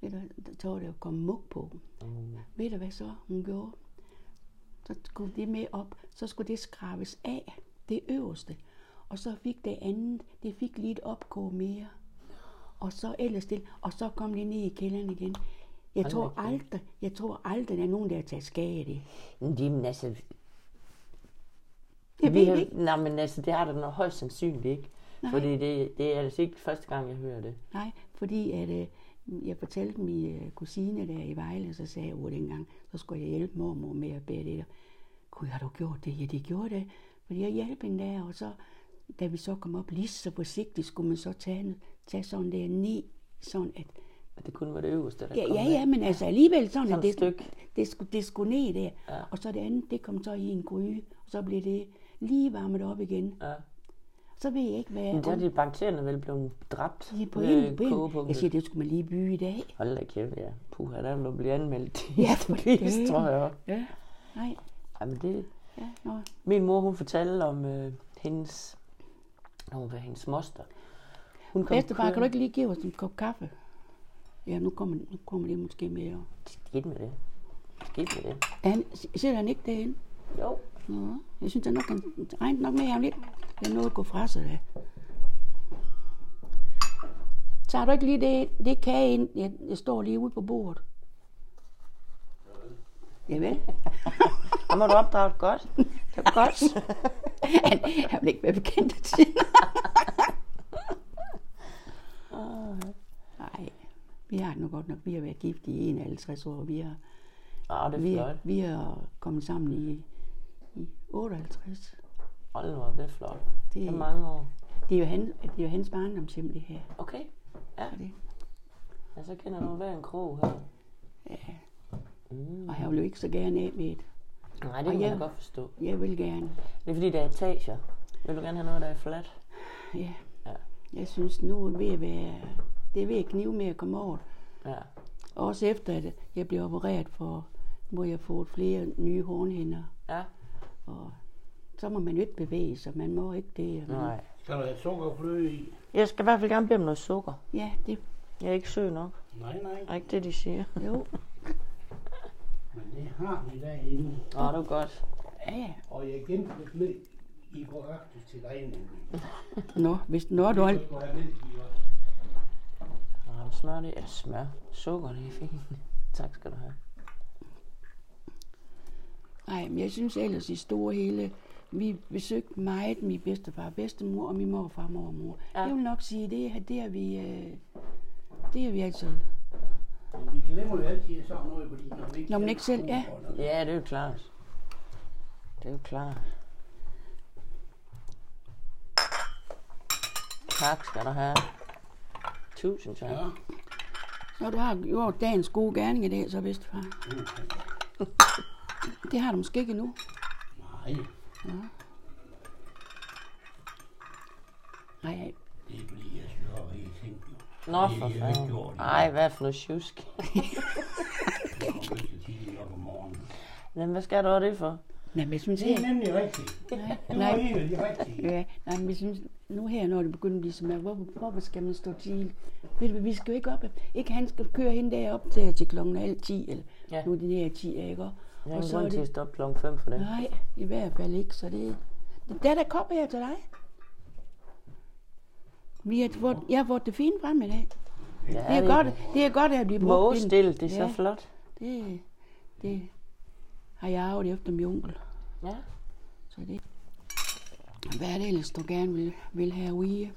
Ved du, så var der jo kommet mug på. Mm. Ved du hvad så hun gjorde? Så skulle det med op, så skulle det skrabes af, det øverste. Og så fik det andet, det fik lige et opkog mere. Og så ellers det, og så kom det ned i kælderen igen. Jeg tror aldrig, jeg tror aldrig, der er nogen, der har taget skade af det. Jamen altså... Jeg ved har, ikke. Nej, men altså, det har der noget højst sandsynligt ikke. Nej. Fordi det, det er altså ikke første gang, jeg hører det. Nej, fordi at, øh, jeg fortalte min øh, kusine der i Vejle, og så sagde jeg, oh, dengang, så skulle jeg hjælpe mormor med at bære det der. Gud, har du gjort det? Ja, det gjorde det. Fordi jeg hjalp hende der, og så, da vi så kom op lige så forsigtigt, skulle man så tage, tage sådan der ned, sådan at... At det kun var det øverste, der ja, kom ja, ja, men altså alligevel sådan, sådan at det, stykke. Det, det, skulle, det skulle ned der. Ja. Og så det andet, det kom så i en gryde, og så blev det lige varmet op igen. Ja. Så ved jeg ikke, hvad... Men der er de bakterierne vel blevet dræbt ja, på med kogepunktet. Jeg siger, det skulle man lige byge i dag. Hold da kæft, ja. Puha, der blev blevet anmeldt. Ja, for det tror jeg også. Ja, nej. Jamen det... Ja, nej. Min mor, hun fortalte om øh, hendes... Nå, hvad hendes moster. Hun kom bedstefar, kan du ikke lige give os en kop kaffe? Ja, nu kommer, nu kommer det måske mere. Skidt med det. Skidt med det. Han, sidder han ikke derinde? Jo. Nå, jeg synes, at nok han regner nok med ham lidt. Jeg nåede at gå fra sig da. Tager du ikke lige det, det kage ind? Jeg, jeg står lige ude på bordet. Ja vel. Han må du opdrage det godt. Det var godt. han, han vil ikke være bekendt af tiden. Vi har det nu godt nok. Vi har været gift i enoghalvtreds år. Vi har, ah, det er vi, flot. Vi har kommet sammen i, i otteoghalvtreds. Hold nu op, det er flot. Det, det er mange år. Det er jo, han, det er jo hans barndom simpelthen her. Okay, ja. Så det. Ja, så kender du hver en krog her. Ja. Mm. Og jeg vil jo ikke så gerne af med et. Nej, det kan jeg godt forstå. Jeg vil gerne. Det er fordi, der er etager. Vil du gerne have noget, der er fladt? Ja. ja. Jeg synes, nu er ved at være... Det er ved at knive med at komme over. Ja. Også efter, at jeg blev opereret for, hvor jeg fået flere nye hornhinder. Ja. Og så må man jo ikke bevæge sig, man må ikke det. Nej. Skal der have sukkerfløde i? Jeg skal i hvert fald gerne bede om noget sukker. Ja, det. Jeg er ikke søg nok. Nej, nej. Er ikke det, de siger? Jo. Men det har vi derinde. Åh, det er godt. Ja. Og jeg gemte lidt mælk i går aftes til regningen. Nå, hvis når du aldrig... Har du smør det? Ja, smør. Sukker, det er fint. Tak skal du have. Nej, men jeg synes ellers i store hele, vi besøgte meget min bedstefar, bedstemor og min morfar, mor og mor. Ja. Jeg vil nok sige, det er, det er vi, det er vi altid. Men vi glemmer jo altid sådan noget, fordi når man ikke, når man ikke selv, ja. Ja, det er jo klart. Det er jo klart. Tak skal du have. Tusind tak. Ja. Når du har gjort dagens gode gerning i dag, så bedstefar. Mm. Det har du måske ikke endnu. Nej. Ja. Nej. Det er fordi, jeg slår i ting. Nå, for fanden. Ej, hvad for noget sjusk. Jamen, hvad skal du have det for? Nej, men jeg synes, det er jeg... nemlig rigtigt. Nej, nej. Det er rigtigt. Ja, nej, men jeg synes, nu her, når det begynder at blive så mærke, hvorfor, hvorfor skal man stå til? Vi skal jo ikke op. Ikke han skal køre hende der op til, til klokken halv ti, eller ja. Nu er det her ti, ikke? Jeg har ingen grund til at stoppe klokken fem for det. Nej, i hvert fald ikke, så det... Da der kom her til dig. Vi har fået, jeg har fået det fint frem i dag. Ja, det, er det, godt, det er godt at blive brugt. Mågestil, det er ja, så flot. Det, det har jeg arvet efter min onkel. Ja. Så det... Hvad er det ellers, du gerne vil, vil have uge?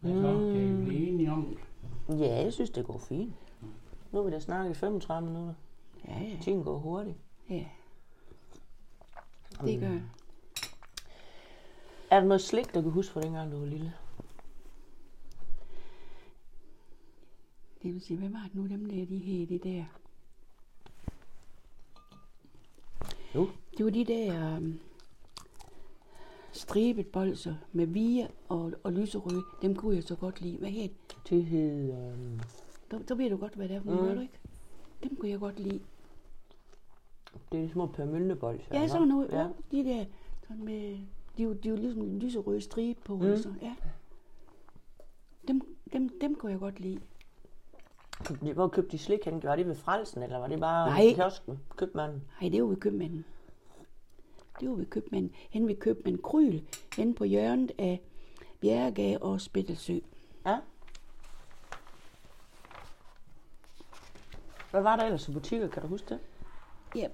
Hvad er det, vi er enige om? Ja, jeg synes, det går fint. Nu er vi da snakket i femogtredive minutter. Ja, ja. Ting går hurtigt. Ja. Det gør. Er der noget slik, du kan huske fra dengang, du var lille? Det vil sige, hvad var det nu, dem der, de hed, det der? Jo. Det var de der um, stribet bolser med viger og, og lyserøde. Dem kunne jeg så godt lide. Hvad hed det? Det hed... Um... Så, så ved du godt, hvad det er for noget, mm. ikke? Dem kunne jeg godt lide. Det er de små permyntebolser. Ja, sådan noget. Ja. De der, sådan med... De er jo, de er jo ligesom en lyserøde stribe på, mm. så, ja. Dem, dem, dem kunne jeg godt lide. Hvor købte de slik hen? Var det ved Frelsen, eller var det bare i kiosken? Købmanden? Nej, det var ved købmanden. Det var ved købmanden. Hen ved købmanden Kryl, hen på hjørnet af Bjerregade og Spillersø. Ja. Hvad var der ellers i butikker, kan du huske det? Ja,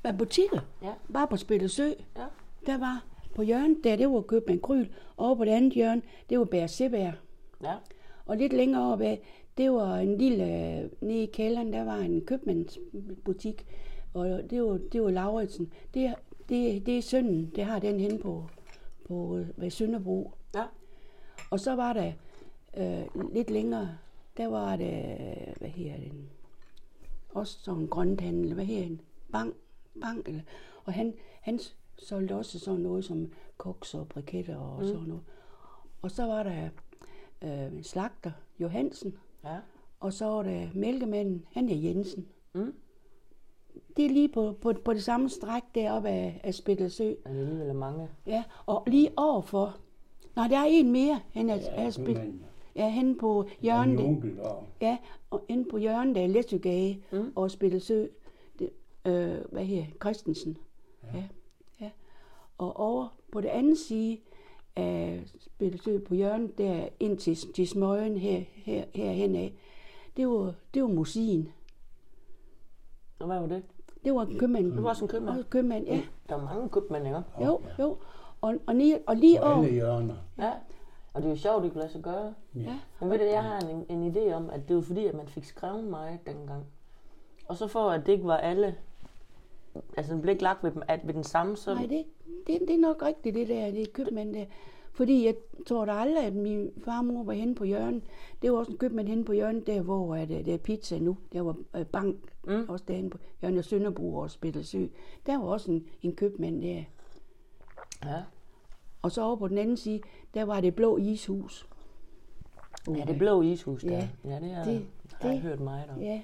hvad butikker? Ja. Bare på Spillersø. Ja. Der var... På hjørnet der, det var købmand Kryl, og på det andet hjørne, det var Bær Sebær. Ja. Og lidt længere op af, det var en lille, nede i kælderen, der var en købmandsbutik, og det var, det var Lauritsen. Det, det, det er sønnen, det har den hen på, på ved Sønderbrug. Ja. Og så var der øh, lidt længere, der var det, hvad her den, også sådan en grønthandel, hvad her den, Bank, Bank, eller, og han, hans, solgte også sådan noget som koks og briketter og mm. sådan noget. Og så var der øh, slagter Johansen, ja. Og så var der mælkemanden, han er Jensen. Mm. Det er lige på, på, på det samme stræk deroppe af, af Spillersø. Er det alligevel mange? Ja, og lige overfor. Nå, der er en mere. Han er, ja, er Spillersø. Ja, henne på hjørnet. Ja, og henne på hjørnet af Læsøgade mm. og Spillersø. Det, øh, hvad her? Kirstensen. Ja. Ja. Og over på det andet side af Spillersø på hjørnet, der ind til, til smøgen her, her, herhen af, det var, det var musikken. Og hvad var det? Det var en købmand. Mm. Det var også en købmand? Også en købmand, ja. Der var mange købmænd, ikke? Jo, ja. Jo. Og, og, lige, og lige over... alle hjørner. Ja. Og det er jo sjovt, det kunne lade sig gøre. Ja. Men ved du, jeg har en, en idé om, at det var fordi, at man fik skrevet meget dengang. Og så for, at det ikke var alle... Altså, den blev ikke lagt ved, ved den samme, så... Nej, det, det, det er nok rigtigt, det der, det købmand der. Fordi jeg tror da aldrig, at min farmor var henne på hjørnet. Det var også en købmand henne på hjørnet, der hvor at, der er pizza nu. Der var øh, Bank, mm. også derhenne på hjørnet af Sønderbrug og Spillersø. Der var også en, en købmand der. Ja. Og så over på den anden side, der var det blå ishus. Uh, ja, det blå ishus der. Ja, ja det, er, det har jeg det, hørt meget om. Ja,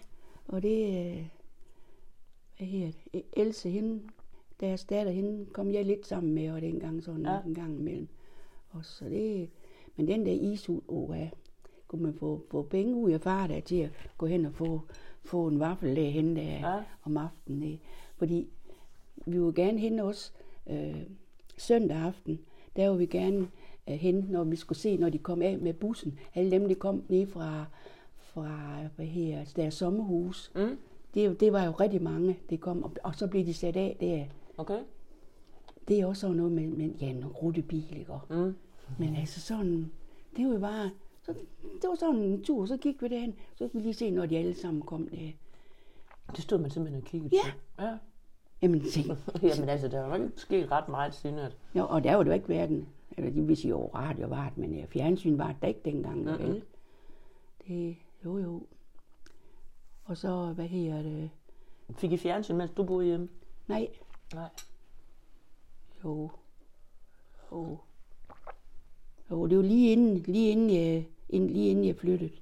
og det... Øh, Hvad her? Else hende, deres datter hende, kom jeg lidt sammen med, og dengang sådan ja. En gang imellem. Og så det, men den der ishul, åh ja, kunne man få, få penge ud af far der til at gå hen og få, få en vaffel derhen der ja. Om aftenen. Der. Fordi vi ville gerne hende også øh, søndag aften, der ville vi gerne øh, hende, når vi skulle se, når de kom af med bussen. Alle dem, der kom ned fra, fra hvad her, deres sommerhus. Mm. Det, det var jo rigtig mange, det kom, og, og så blev de sat af der. Okay. Det er også sådan noget med, med ja, nogle rutebil, ikke? Mm. Men altså sådan, det var jo bare, så, det var sådan en tur, så gik vi derhen, så kunne vi lige se, når de alle sammen kom der. Det stod man simpelthen og kiggede ja. På. Ja. Jamen, Jamen altså, der var jo ikke sket ret meget siden. Ja, og der var det jo ikke hverken, eller de vil sige, jo, radio var det, men fjernsyn var det ikke dengang, mm-hmm. vel? Det, jo jo. Og så, hvad her det? Fik I fjernsyn, mens du boede hjemme? Nej. Nej. Jo. Jo. Jo, det var lige inden, lige inden jeg, ind, lige inden jeg flyttede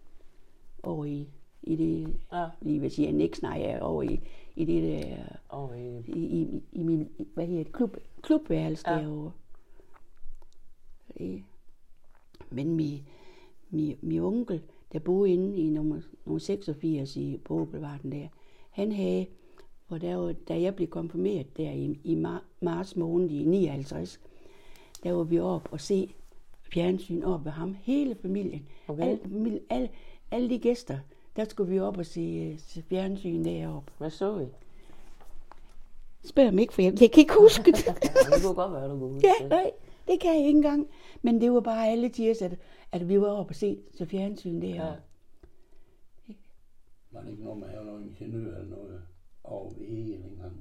over i, i det, ja. Lige vil sige, annex, nej, jeg er over i, i det der, over i, i, i, i min, hvad her det, klub, klubværelse ja. Derovre. Det. Men min, min, min onkel, der boede inde i nummer, nummer seksogfirs i Åbelvarten der. Han havde For der var, da jeg blev konfirmeret der i, i mar- marts måned i nioghalvtreds, der var vi oppe og se fjernsyn oppe ved ham. Hele familien. Okay. Alle, familien alle, alle de gæster, der skulle vi op og se, se fjernsyn deroppe. Hvad så I? Spørg mig ikke, for jeg, jeg kan ikke huske det. Det kunne godt være, du kunne huske det. Ja, nej, det kan jeg ikke engang. Men det var bare alle tirs, at, at vi var oppe og se så fjernsyn deroppe. Ja. Var det ikke noget med at have noget ingeniør eller noget over Erik engang?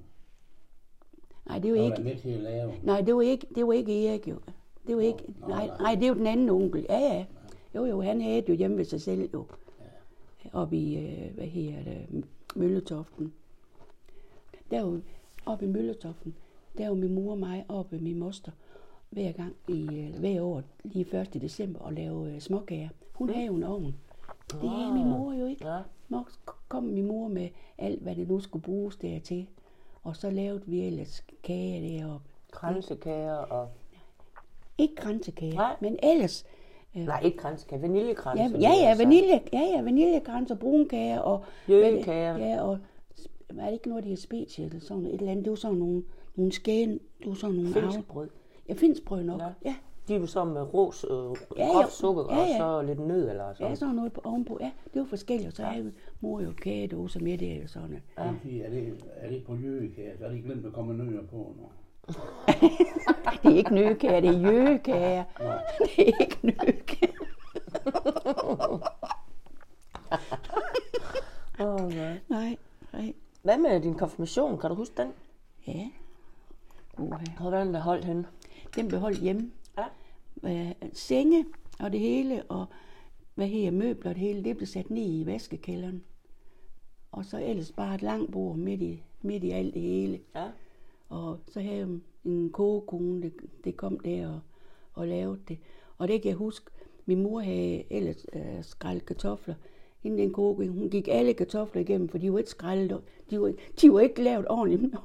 Nej, det var ikke... Var med til at lave? Nej, det var ikke, det var ikke Erik jo. Det var Nå, ikke... Nej, nej. nej, det var den anden onkel. Ja, ja. Jo, jo, han havde jo hjemme ved sig selv jo. Ja. Oppe i, hvad hedder det, Mølletoften. Der jo, oppe i Mølletoften, der var min mor og mig oppe min moster hver gang i, hver år, lige første december, og lave småkager. Hun mm. havde jo en ovn. Det havde min mor jo ikke. Ja. Kom min mor med alt, hvad det nu skulle bruges der til. Og så lavede vi ellers kager deroppe. Kransekager og... Ikke kransekager, nej. Men ellers... Øh... Nej, ikke kransekager, vaniljekranser. Ja, ja, ja, vanilje, ja, ja, vaniljekranser, brunkager og... Jødekager. Ja, og... Er det ikke noget, de har specie eller sådan et eller andet? Det var sådan nogle, nogle skæne, det var sådan nogle... Findsbrød. Ja, findsbrød nok, ja. ja. De var så med ros, øh, ja, ja. sukker ja, ja. og så lidt nød eller sådan. Ja, sådan noget ovenpå. Ja, det var forskelligt. Og så havde ja. mor jo kagedåser med det eller sådan noget. Ja. Ja. Er, det, er det på jøgekager? Så er det glemt at komme nødder på nu? Det er ikke nødekager, det er jøgekager. Det er ikke nødekager. oh, nej. nej, nej. Hvad med din konfirmation? Kan du huske den? Ja. Hvor var den der holdt henne? Den blev holdt hjemme. Senge og det hele, og hvad her, møbler og det hele, det blev sat ned i vaskekælderen. Og så ellers bare et langt bord midt i, midt i alt det hele. Ja. Og så havde en kogekone, det, det kom der og, og lavede det. Og det kan jeg huske, min mor havde ellers øh, skrællet kartofler. Inden den kogekone, hun gik alle kartofler igennem, for de var ikke skrællet, de var, de var ikke lavet ordentligt.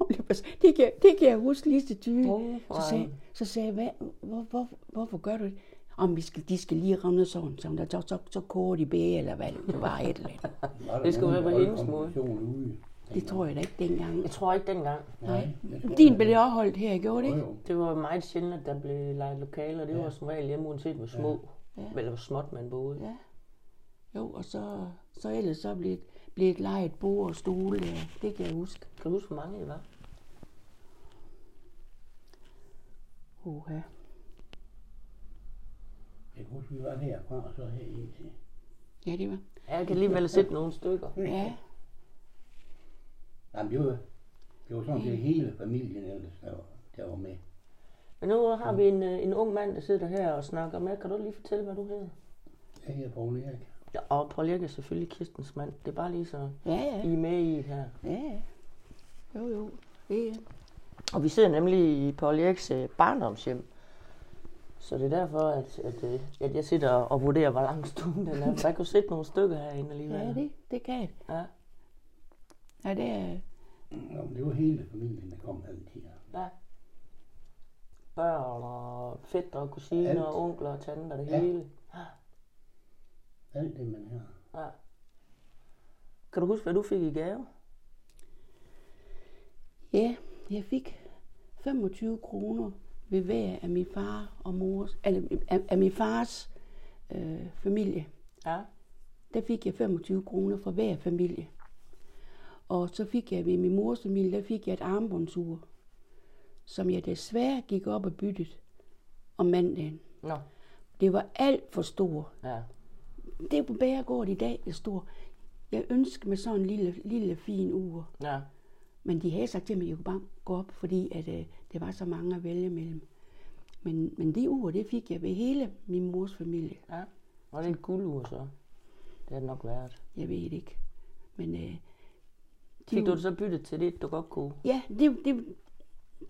Det kan, det kan jeg huske lige så tydeligt. Oh, så sagde jeg, hvad, hvor, hvor, hvorfor gør du det? Om vi skal, de skal lige ramme sådan, så, så, så, så koger de bæge, eller hvad det var et eller andet. Det skulle være på hendes måde. Det tror jeg da ikke dengang. Jeg tror ikke dengang. Nej. Din blev det afholdt her, jeg gjorde det ikke? Det var meget sjældent, at der blev lejet lokaler, det ja. var som regel hjemme, uanset hvor små, ja. eller hvor småt man boede. Ja. Jo, og så, så ellers så blev det, blev det lejet bord og stole, ja. det kan jeg huske. Kan du huske, hvor mange det var? Oha. Jeg kunne huske, vi var herfra og så her indtil. Ja, det var. Ja, jeg kan alligevel sætte nogle stykker. Ja. Jamen, det var, det var sådan set hele familien, der var, der var med. Men nu har vi en, en ung mand, der sidder her og snakker med. Kan du lige fortælle, hvad du hedder? Jeg hedder Paul Erik. Ja, og Paul Erik er selvfølgelig Kirstens mand. Det er bare lige så, ja, ja. I er med i det her. Ja, ja. Jo, jo. Det er... Og vi sidder nemlig i Paul Eriks barndomshjem, så det er derfor, at, at, at jeg sidder og vurderer, hvor lang stuen den er. Så jeg kunne sætte nogle stykker herinde alligevel. Ja, det, det kan jeg. Ja. Ja, det er... Nå, det var hele familien, der kom altid her. Ja. Børn og fætter og kusiner alt. Og onkler og tanter, det ja. hele. Ja. Alt det, man har. Ja. Kan du huske, hvad du fik i gave? Ja. Jeg fik femogtyve kroner ved hver af min far og mors, altså af, af min fars øh, familie. Ja. Der fik jeg femogtyve kroner fra hver familie. Og så fik jeg ved min mors familie, der fik jeg et armbåndsur, som jeg desværre gik op og byttede om mandagen. Nå. Det var alt for stor. Ja. Det er på Bæregård i dag, det store. Jeg ønskede mig sådan en lille, lille fin ur. Ja. Men de havde sagt til mig, at jeg kunne bare gå op, fordi at, øh, der var så mange at vælge mellem. Men, men det ur, det fik jeg ved hele min mors familie. Ja, var det et guldur så? Det har det nok været. Jeg ved det ikke. Men, øh, de fik du det så byttet til det, du godt kunne? Ja, det, det,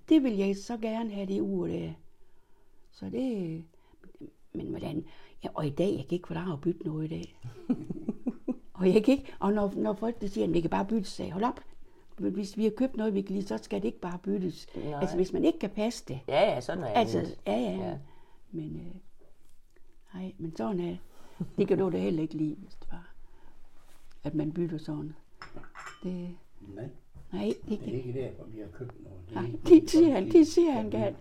det ville jeg så gerne have, det ur der. Så det... Men hvordan... Ja, og i dag, jeg kan ikke få dig at bytte noget i dag. og jeg kan ikke... Og når, når folk der siger, at vi kan bare bytte, så hold op. Hvis vi har købt noget, vi kan lide, så skal det ikke bare byttes. Nej. Altså, hvis man ikke kan passe det. Ja, ja, sådan er det. Altså, ja, ja, ja. Men, øh, nej, men sådan er det. Det kan du da heller ikke lide, hvis det var, at man bytter sådan. Det, nej. Nej, ikke. Det er ikke der, hvor vi har købt noget. Det, nej, det, det siger han, det siger han gerne.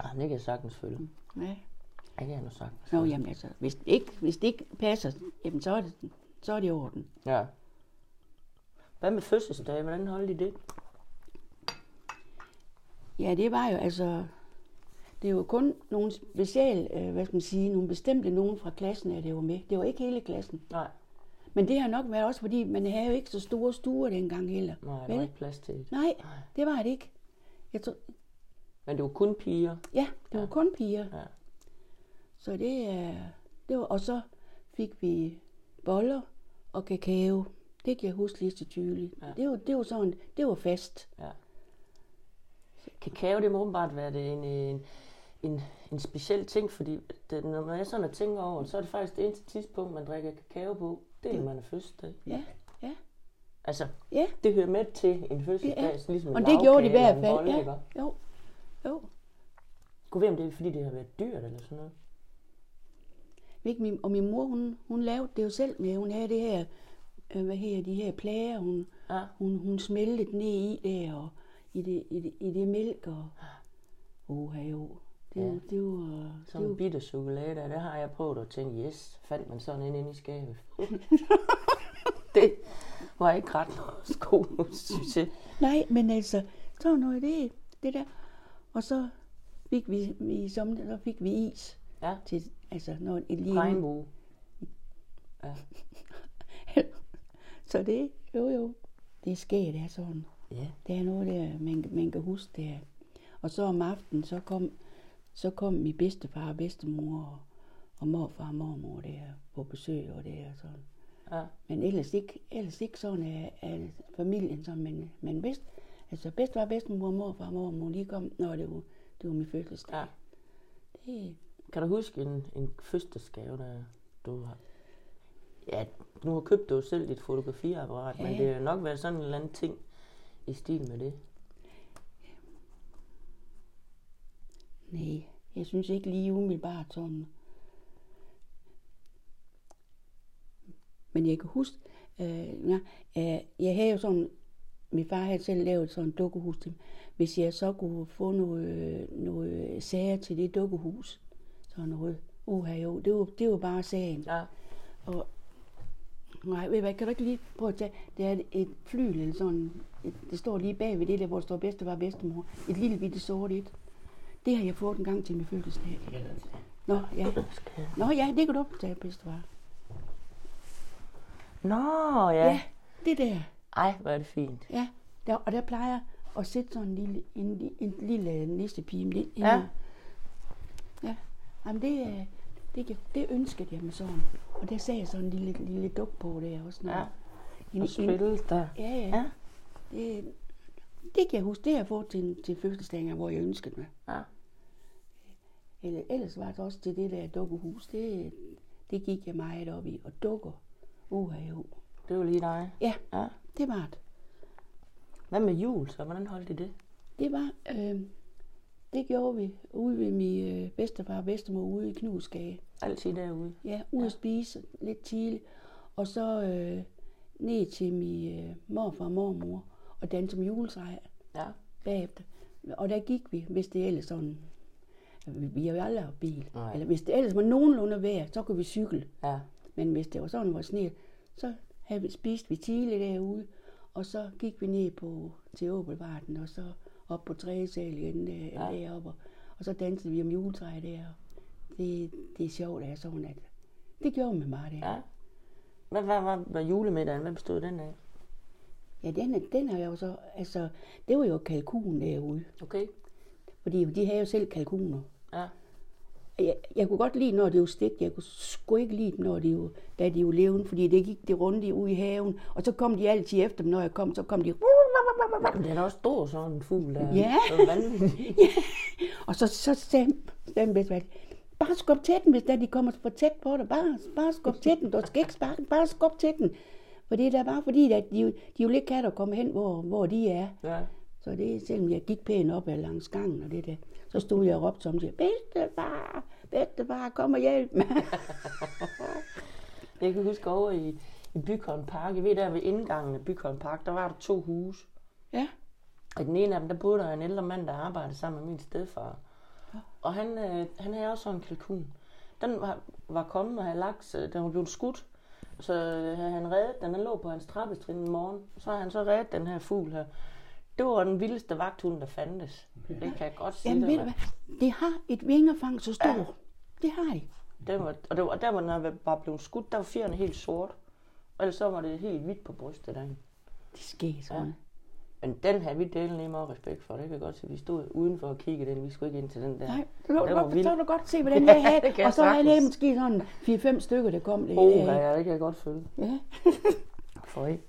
Han ikke kan sagtens følge. Nej. Ej, det har han jo sagtens. Nå, jamen altså, hvis det ikke, hvis det ikke passer, jamen, så er det, så er det i orden. Ja. Hvad med fødselsdag? Hvordan holdt I det? Ja, det var jo altså, det var kun nogle specielle, øh, hvad skal man sige, nogle bestemte nogen fra klassen, at det var med. Det var ikke hele klassen. Nej. Men det har nok været også, fordi man havde jo ikke så store stuer dengang heller. Nej, der var ikke plads til det. Nej, det var det ikke. Jeg tror... Men det var kun piger? Ja, det ja. var kun piger. Ja. Så det, det var, og så fik vi boller og kakao. Det kan jeg huske lige så tydeligt. Ja. Det var, det var sådan, det var fast. Ja. Kakao, det må åbenbart være det en, en, en, en speciel ting, fordi det, når man er sådan at tænke over, så er det faktisk det eneste tidspunkt, man drikker kakao på, det er, når man er fødselsdag. Ja, ja. Altså, ja. Det hører med til en fødselsdag, ja. Ligesom en og det gjorde det i hvert fald, bolle, ja. Jo, jo. Skulle vi, om det er, fordi det har været dyrt eller sådan noget? Min, og min mor, hun, hun lavede det jo selv med, hun havde det her, øh, hvad her, de her plager, hun, ja. hun, hun smeltede ned i der, og I det, i, det, i det mælk og... Åh, oh, jo. Det, ja. det, det var... Sådan en bitter chokolade, og det har jeg prøvet at tænke, yes, fandt man sådan en inde i skabet. Det var ikke ret noget god succes. Nej, men altså, så var noget det, det der. Og så fik vi i sommer, så fik vi is. Ja. Til, altså, når et lille... Regnbue. Ja. Så det, jo jo, det sker, det er sådan. Ja. Det er noget der, man, man kan huske det her. Og så om aftenen, så kom, så kom min bedstefar og bedstemor og, og morfar og mormor der på besøg og det og sådan. Ja. Men ellers ikke, ellers ikke sådan af, af familien, som man, man vidste. Altså bedstefar og bedstemor og morfar og mormor, de kom, når det var, det var min fødselsdag. Ja. Det... Kan du huske en, en fødselsdagsgave, der du har? Ja, nu har købt du selv dit fotografiapparat, ja. Men det har nok været sådan en eller anden ting. I stil med det? Nej, jeg synes ikke lige umiddelbart sådan. Men jeg kan huske, øh, nej, øh, jeg havde jo sådan, min far havde selv lavet sådan et dukkehus til mig. Hvis jeg så kunne få noget, noget sager til det dukkehus, sådan noget, uha jo, det var, det var bare sagen. Ja. Og, nej, ved hvad, kan du ikke lige prøve at tage, det er et flyl eller sådan, et, det står lige bagved det der, hvor det står bedstefar og bedstemor, et lille bitte sort et. Det har jeg fået en gang til min fødselsdag. Nå, ja. Nå, ja, det kan du tage, bedstefar. Nå, ja. Ja, det der. Ej, hvor er det fint. Ja, der, og der plejer at sætte sådan en lille, en, en lille nissepige ind. Ja. Ja, jamen det, det, det ønskede jeg med sådan. Og der sagde jeg sådan en lille, lille duk på der også. Ja, en, og spillede der. Ja, ja. Ja. Det, det kan jeg huske, det har jeg fået til, til fødselsdagen, hvor jeg ønskede mig. Ja. Eller, ellers var det også til det der dukkehus, det, det gik jeg meget op i. Og dukker, uha jo. Det var lige dig. Ja, ja, det var det. Hvad med jul så? Hvordan holdt I det? Det var, øh, det gjorde vi ude ved min øh, bedstefar og bedstemor ude i Knudsgade. Altid derude? Ja, ude at ja. Spise lidt tidligt. Og så øh, ned til min øh, morfar og mormor og danse med juletræer ja. Bagefter. Og der gik vi, hvis det ellers sådan... Vi har jo aldrig haft bil. Nej. Eller hvis det ellers var nogenlunde vejr, så kunne vi cykle. Ja. Men hvis det var sådan, hvor sne, så havde vi, spiste vi tidligt derude. Og så gik vi ned på, til Åbelvarten og så op på tredje sal igen der, ja. Deroppe. Og så dansede vi om juletræer der. Det, det er sjovt, at jeg sådan, at det gjorde med mig, det. Ja. Hvad var julemiddagen? Hvad bestod den af? Ja, den, den har jeg jo så... Altså, det var jo kalkun derude. Okay. Fordi de havde jo selv kalkuner. Ja. Jeg, jeg kunne godt lide, når det var stegt. Jeg kunne sgu ikke lide, når det var, da de var levende, fordi det gik det rundt ud i haven. Og så kom de altid efter dem. Når jeg kom, så kom de... Men den er også stor, sådan en fugl der. Ja. Ja. Og så, så sagde den bedste, hvad bare skub til den, hvis der de kommer for tæt på dig. Bare, bare skub til den. Du skal ikke sparke. Bare skub til den. For det er da bare fordi, at de, de jo ikke kan at komme hen, hvor, hvor de er. Ja. Så det, selvom jeg gik pænt op ad langs gangen og det der, så stod jeg og råbte som siger, bedstefar, bedstefar, kom og hjælp mig. Jeg kan huske over i, i Bykholm Park. Jeg ved, der ved indgangen af Bykholm Park, der var der to huse. Ja. Og den ene af dem, der boede der en ældre mand, der arbejdede sammen med min stedfar. Ja. Og han, øh, han havde også en kalkun. Den var, var kommet og havde lagt, den var blevet skudt. Så havde han reddet den, den lå på hans trappestrin en morgen. Så havde han så reddet den her fugl her. Det var den vildeste vagthund, der fandtes. Ja. Det kan jeg godt sige. Jamen ved du hvad, det har et vingefang så stort. Ja. Det har I. Den var, og, det var, og der var den bare blevet skudt, der var fjerne helt sort. Og ellers så var det helt hvidt på brystet derinde. Det sker sådan. Ja. Men den havde vi delen lige meget respekt for, det kan jeg godt se. Vi stod udenfor og kiggede den, vi skulle ikke ind til den der. Nej, det var, det var godt, så du godt se, hvordan jeg havde. Ja, og så havde jeg måske sådan fire-fem stykker, der kom det. Åh, oh, ja, det kan jeg godt følge. Ja. For ikke.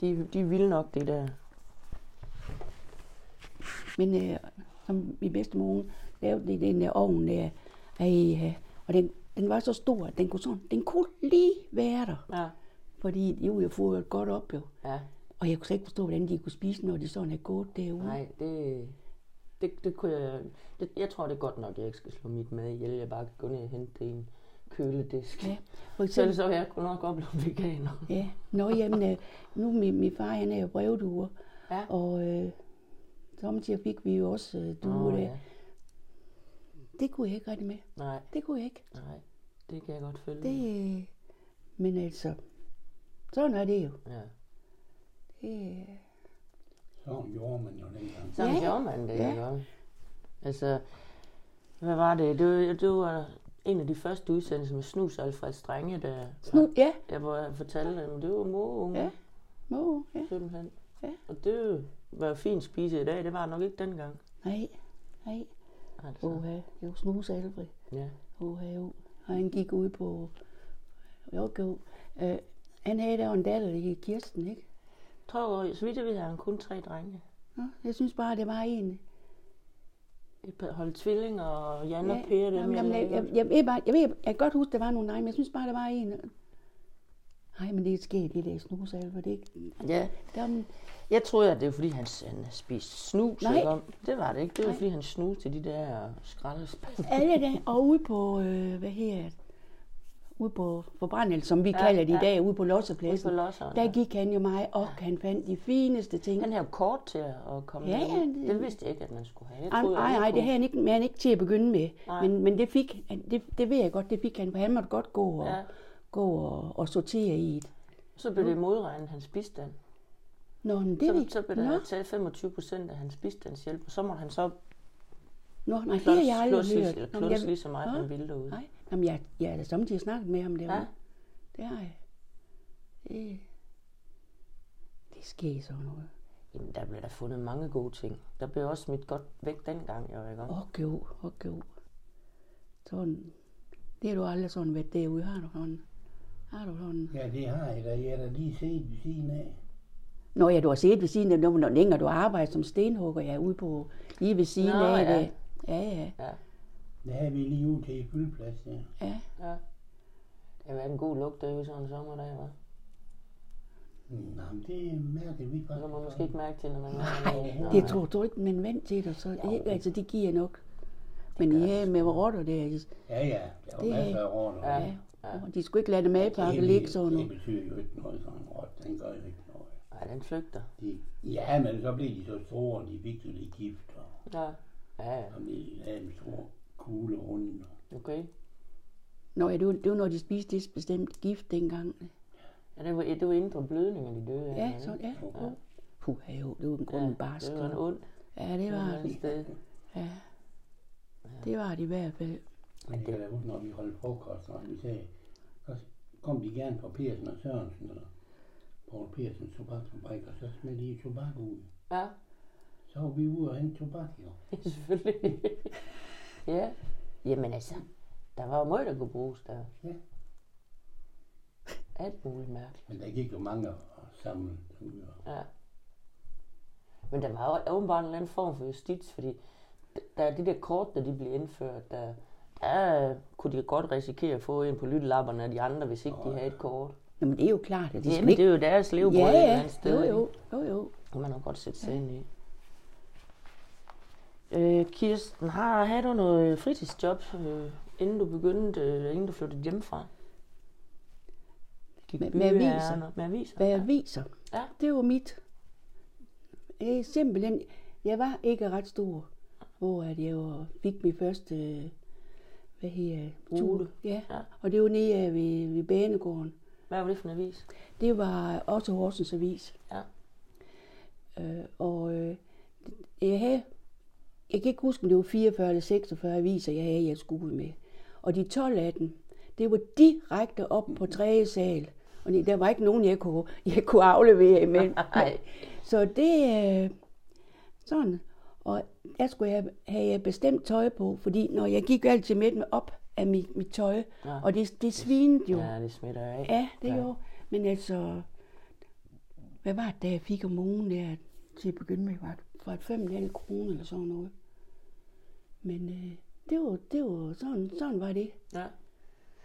De, de er vilde nok, det der. Men øh, som min bedstemor lavede det i den der ovn der, øh, og den, den var så stor, at den kunne, sådan, den kunne lige være der. Ja. Fordi jo, jeg fodrede godt op jo. Ja. Og jeg kunne ikke forstå, hvordan de kunne spise, når de sådan er gået derude. Nej, det, det, det kunne jeg... Det, jeg tror, det er godt nok, at jeg ikke skal slå mit mad ihjel. Jeg bare kan gå ned og hente en køledisk. Ja, for eksempel, så, så jeg kunne nok godt blive veganer. Ja, nå jamen, nu min, min far, han er jo brevduer. Ja. Og øh, samtidig fik vi jo også øh, duer oh, der. Ja. Det kunne jeg ikke rigtig med. Nej. Det kunne jeg ikke. Nej, det kan jeg godt følge. Det, men altså, sådan er det jo. Ja. Yeah. Sådan gjorde man jo dengang. Sådan yeah. gjorde man det, yeah. jo. Altså, hvad var det? Det var, det var en af de første udsendelser med Snus Alfred Strenge, der, Snu, yeah. der hvor jeg fortalte dem, det var måge. Ja, måge, ja. Simpelthen. Yeah. Og det var fint spise i dag, det var nok ikke dengang. Nej, nej. Altså. Oha, det var Snus Alfred. Ja. Oha, jo. Og han gik ud på, jo, jo. Uh, han havde der en datter, der hed Kirsten, ikke? Jeg tror, så vidt jeg ved, har han kun tre drenge. Ja, jeg synes bare, det var en. Et par hold tvillinger og Jan og Per. Jeg kan godt huske, der var nogle drenge, men jeg synes bare, der var en. Nej, men det er sket, det der snusalver, det ikke? Ja, der, jeg troede, at det var, fordi han, han spiste snus. Nej. Ikke om. Det var det ikke. Det var, nej. Fordi han snus til de der skraldespande. Alle der, og ude på, øh, hvad her? Ude på forbrændelse, som vi ja, kalder det i dag, ja. Ude på Losserpladsen, ude på Losseren, der gik han jo mig, og ja. Han fandt de fineste ting. Han havde jo kort til at komme ja, med. Det, det vidste jeg ikke, at man skulle have. Nej, nej, det havde han ikke, han ikke til at begynde med. Men, men det fik han, det, det ved jeg godt, det fik han, for han måtte godt gå og, ja. gå og, og sortere i et. Så blev det modregnet hans bistand. Nå, men det så, så blev der taget femogtyve procent af hans bistandshjælp, og så måtte han så Nå, nej, klods, det har jeg aldrig hørt. Eller klods lige så meget, han ville derude. Nej. Jamen, jeg, jeg har da samtidig snakket med ham derude. Ja. Det har jeg. Det, det sker sådan noget. Jamen, der blev der fundet mange gode ting. Der blev også smidt godt væk dengang, jeg var ikke om. Okay, okay. Sådan. Det har du aldrig sådan været derude. Har du sådan? Har du sådan? Ja, det har jeg da. Jeg har da lige set ved siden af. Nå ja, du har set ved siden af. Når længere du arbejder som stenhugger, jeg er ude på lige ved siden Nå, af ja. det. Ja, ja. ja. Det havde vi lige ude til i fyldpladsen, ja. Ja. ja. Det har været en god lugt derude sådan en sommerdag, hva'? Nej, men det mærker vi faktisk. Så må man måske ikke mærke til, når man er overhovedet. Det tror du ikke, man vant til det, så det, altså det giver nok. Men det ja, med rotter der. Ja, ja, der var det, masser af rotter. Ja. Ja. Ja. De skulle ikke lade dem madpakke ligge sådan noget. Det betyder jo ikke noget, sådan en rot, den gør jo ikke noget. Nej, den flygter. De, ja, men så blev de så store, de fik jo lidt gift. Og, ja. Ja, ja. Og de lavede dem store. Kugle rundt. Okay. Nå ja, det var, det var når de spiste det bestemt gift dengang. Ja, det var, ja, det var indre blødninger, de døde af. Ja, ja, så ja. ja. Puh, jo, det var den grunden ja, barsk. Det var en ond. Ja, det var det. Var sted. Ja. ja, det var det i hvert fald. Men det var da ud, når vi holdt frokost, og vi sagde, så kom de gerne fra Persen og Sørensen, eller Paul Persens tobaksfabrik, og så smed de tobak ud. Ja. Så var vi ude og hente tobak, jo. Ja, selvfølgelig. Ja, jamen altså, der var jo meget, der kunne bruges der. Ja. Alt muligt mærkeligt. Men der gik jo mange sammen. Ja. Men der var jo åbenbart en eller anden form for justits, fordi der, de der kort, der de blev indført, der, der kunne de godt risikere at få en på lyttelapperne af de andre, hvis ikke oh, de havde et kort. Jamen det er jo klart, at de jamen, det er jo deres levebrød ja, et eller andet sted. Ja, jo, jo, jo. Det man har godt sætte sig ja. ind i. Øh, Kirsten, har, havde du noget fritidsjob, øh, inden du begyndte, øh, inden du flyttede hjemmefra? Gik med, med aviser. Med aviser. Hvad jeg viser. Ja. Det var mit. Jeg, simpelthen, jeg var ikke ret stor, hvor at jeg var, fik min første hvad hedder, tule. Ja. Ja. Og det var nede ved, ved banegården. Hvad var det for en avis? Det var også Horsens avis. Ja. Øh, og øh, jeg havde, jeg kan ikke huske, om det var fireogfyrre eller seksogfyrre aviser, jeg havde, jeg skulle ud med. Og de tolv af dem, det var direkte op på tredje sal. Og der var ikke nogen, jeg kunne, jeg kunne aflevere imellem. Så det øh, sådan. Og der skulle jeg have bestemt tøj på, fordi når jeg gik altid med dem op af mit, mit tøj, ja. Og det, det svinede jo. Ja, det smitter af. Ja, det gjorde. Men altså, hvad var det, da jeg fik om ugen der til at begynde med? For et fem komma fem kroner eller sådan noget. Men øh, det var, det var sådan, sådan var det. Ja.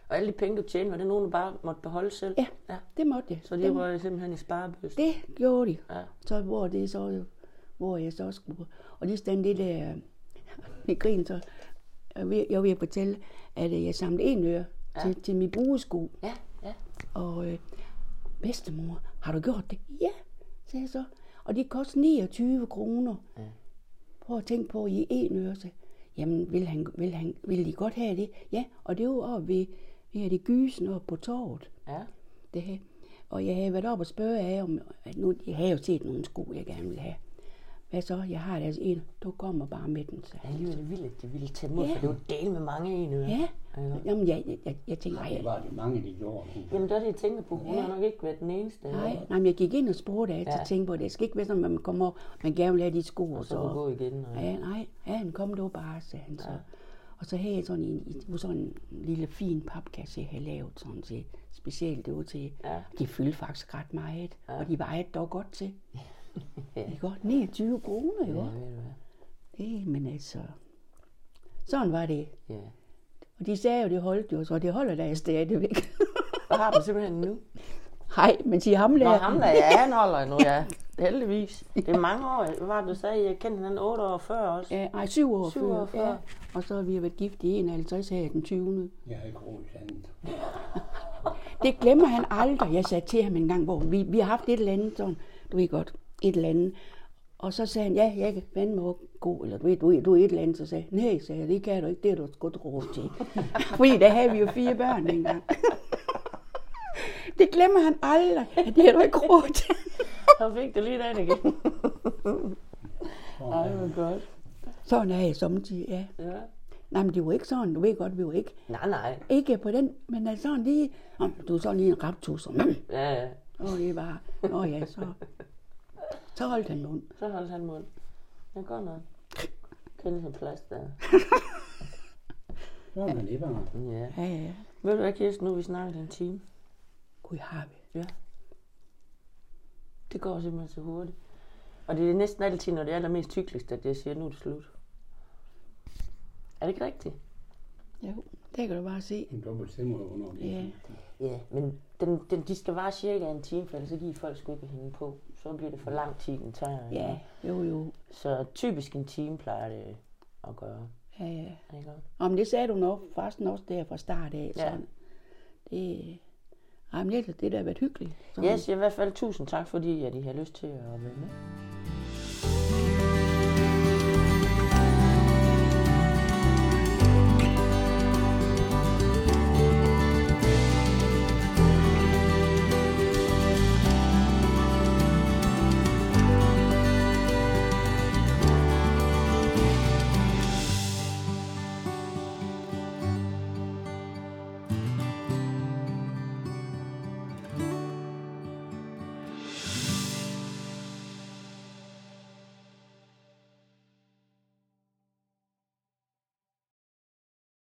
Og alle de penge, du tjente, var det nogen, du bare måtte beholde selv? Ja, ja. Det måtte jeg. Så det var simpelthen i sparebøsten? Det gjorde de. Ja. Så hvor det så, hvor jeg så skulle. Og lige stand det der med grin, så jeg vil fortælle, at jeg samlede en øre ja. til, til min brugesko. Ja, ja. Og øh, bedstemor, har du gjort det? Ja, sagde jeg så. Og det kostede niogtyve kroner. Ja. Prøv at tænke på, i en øre. Så. Jamen, vil han, vil han, vil de godt have det? Ja, og det var oppe ved, ved det gysen oppe på torvet. Ja. Det her. Og jeg havde været oppe og spørge af, om, at nu, jeg havde jo set nogle sko, jeg gerne ville have. Hvad så? Jeg har deres en. Du kommer bare med den. Så. Ja, det var det vildt, at de ville tage mod, ja. For det var del med mange en øre. Ja. Ja. Jamen, jeg, jeg, jeg, jeg tænkte... Nej, det var det mange, de gjorde. Jamen, der er det, jeg tænker på. Hun ja. har nok ikke været den eneste. Nej, nej men jeg gik ind og spurgte af, så ja. tænkte på, det skal ikke være sådan, at man kommer op, man gerne vil have de sko. Og så kunne gå igen. Og... Ja, nej. Ja, han kom dog bare, sagde han så. Ja. Og så havde jeg sådan en, sådan en lille fin papkasse, jeg havde lavet sådan til. Specielt det var til. Ja. De fyldte faktisk ret meget, ja. Og de vejede dog godt til. Ja. Det er godt niogtyve kroner, jo. Ja, det, men altså, sådan var det. Ja. Og de sagde jo, det holdt jo, så det holder da stadigvæk. Hvad har du simpelthen nu? Nej, men sig ham der. Nå, ham der, ja, han holder nu, ja. Heldigvis. Det er mange år. Hvad var det, du sagde? Jeg kendte hinanden otte år før også. Ja, nej, syv år, syv år før. Ja. Og så har vi været gift i enoghalvtreds her den tyvende Jeg har ikke roligt andet. Det glemmer han aldrig. Jeg sagde til ham en gang, hvor vi, vi har haft et eller andet sådan. Du er godt, et eller andet. Og så sagde han, ja, jeg kan fandme gå, eller du er, du er et eller andet. Så sagde han, nej, sagde jeg, det kan du ikke, det er du sgu råd til. Fordi der havde vi jo fire børn engang. Det glemmer han aldrig, det er du ikke råd til. Så fik det lige den igen. Ej, hvor godt. Sådan er jeg samtidig, ja. Ja. Nej, men det var ikke sådan, du ved godt, vi var ikke. Nej, nej. Ikke på den, men altså sådan lige, oh, du er sådan lige en raptus. Ja, ja. Åh, oh, det var, åh oh, ja, så, så holdt han mund. Så holdt han mund. Jeg går nok. Kændte sig plads der. Så var man lidt af. Ja, ja, ja. Ved du hvad, Kirsten, nu vi snakker en time? Gud, har vi. Ja. Det går simpelthen så hurtigt. Og det er næsten altid, når det er allermest tykkeligst, at jeg siger, nu er det slut. Er det ikke rigtigt? Jo, det kan du bare se. En dobbelt stemmer, hvornår det er. Ja, men den, den, de skal vare cirka en time, for ellers så giver folk sgu ikke hende på. Så bliver det for lang tid, den tager. Ja, jo jo. Så typisk en time plejer det at gøre. Ja, ja. Er det godt? Jamen det sagde du nok, forresten også der fra start af. Ja. Sådan. Det, jamen det, det der har været hyggeligt. Sådan. Yes, i hvert fald tusind tak, fordi at I har lyst til at være med.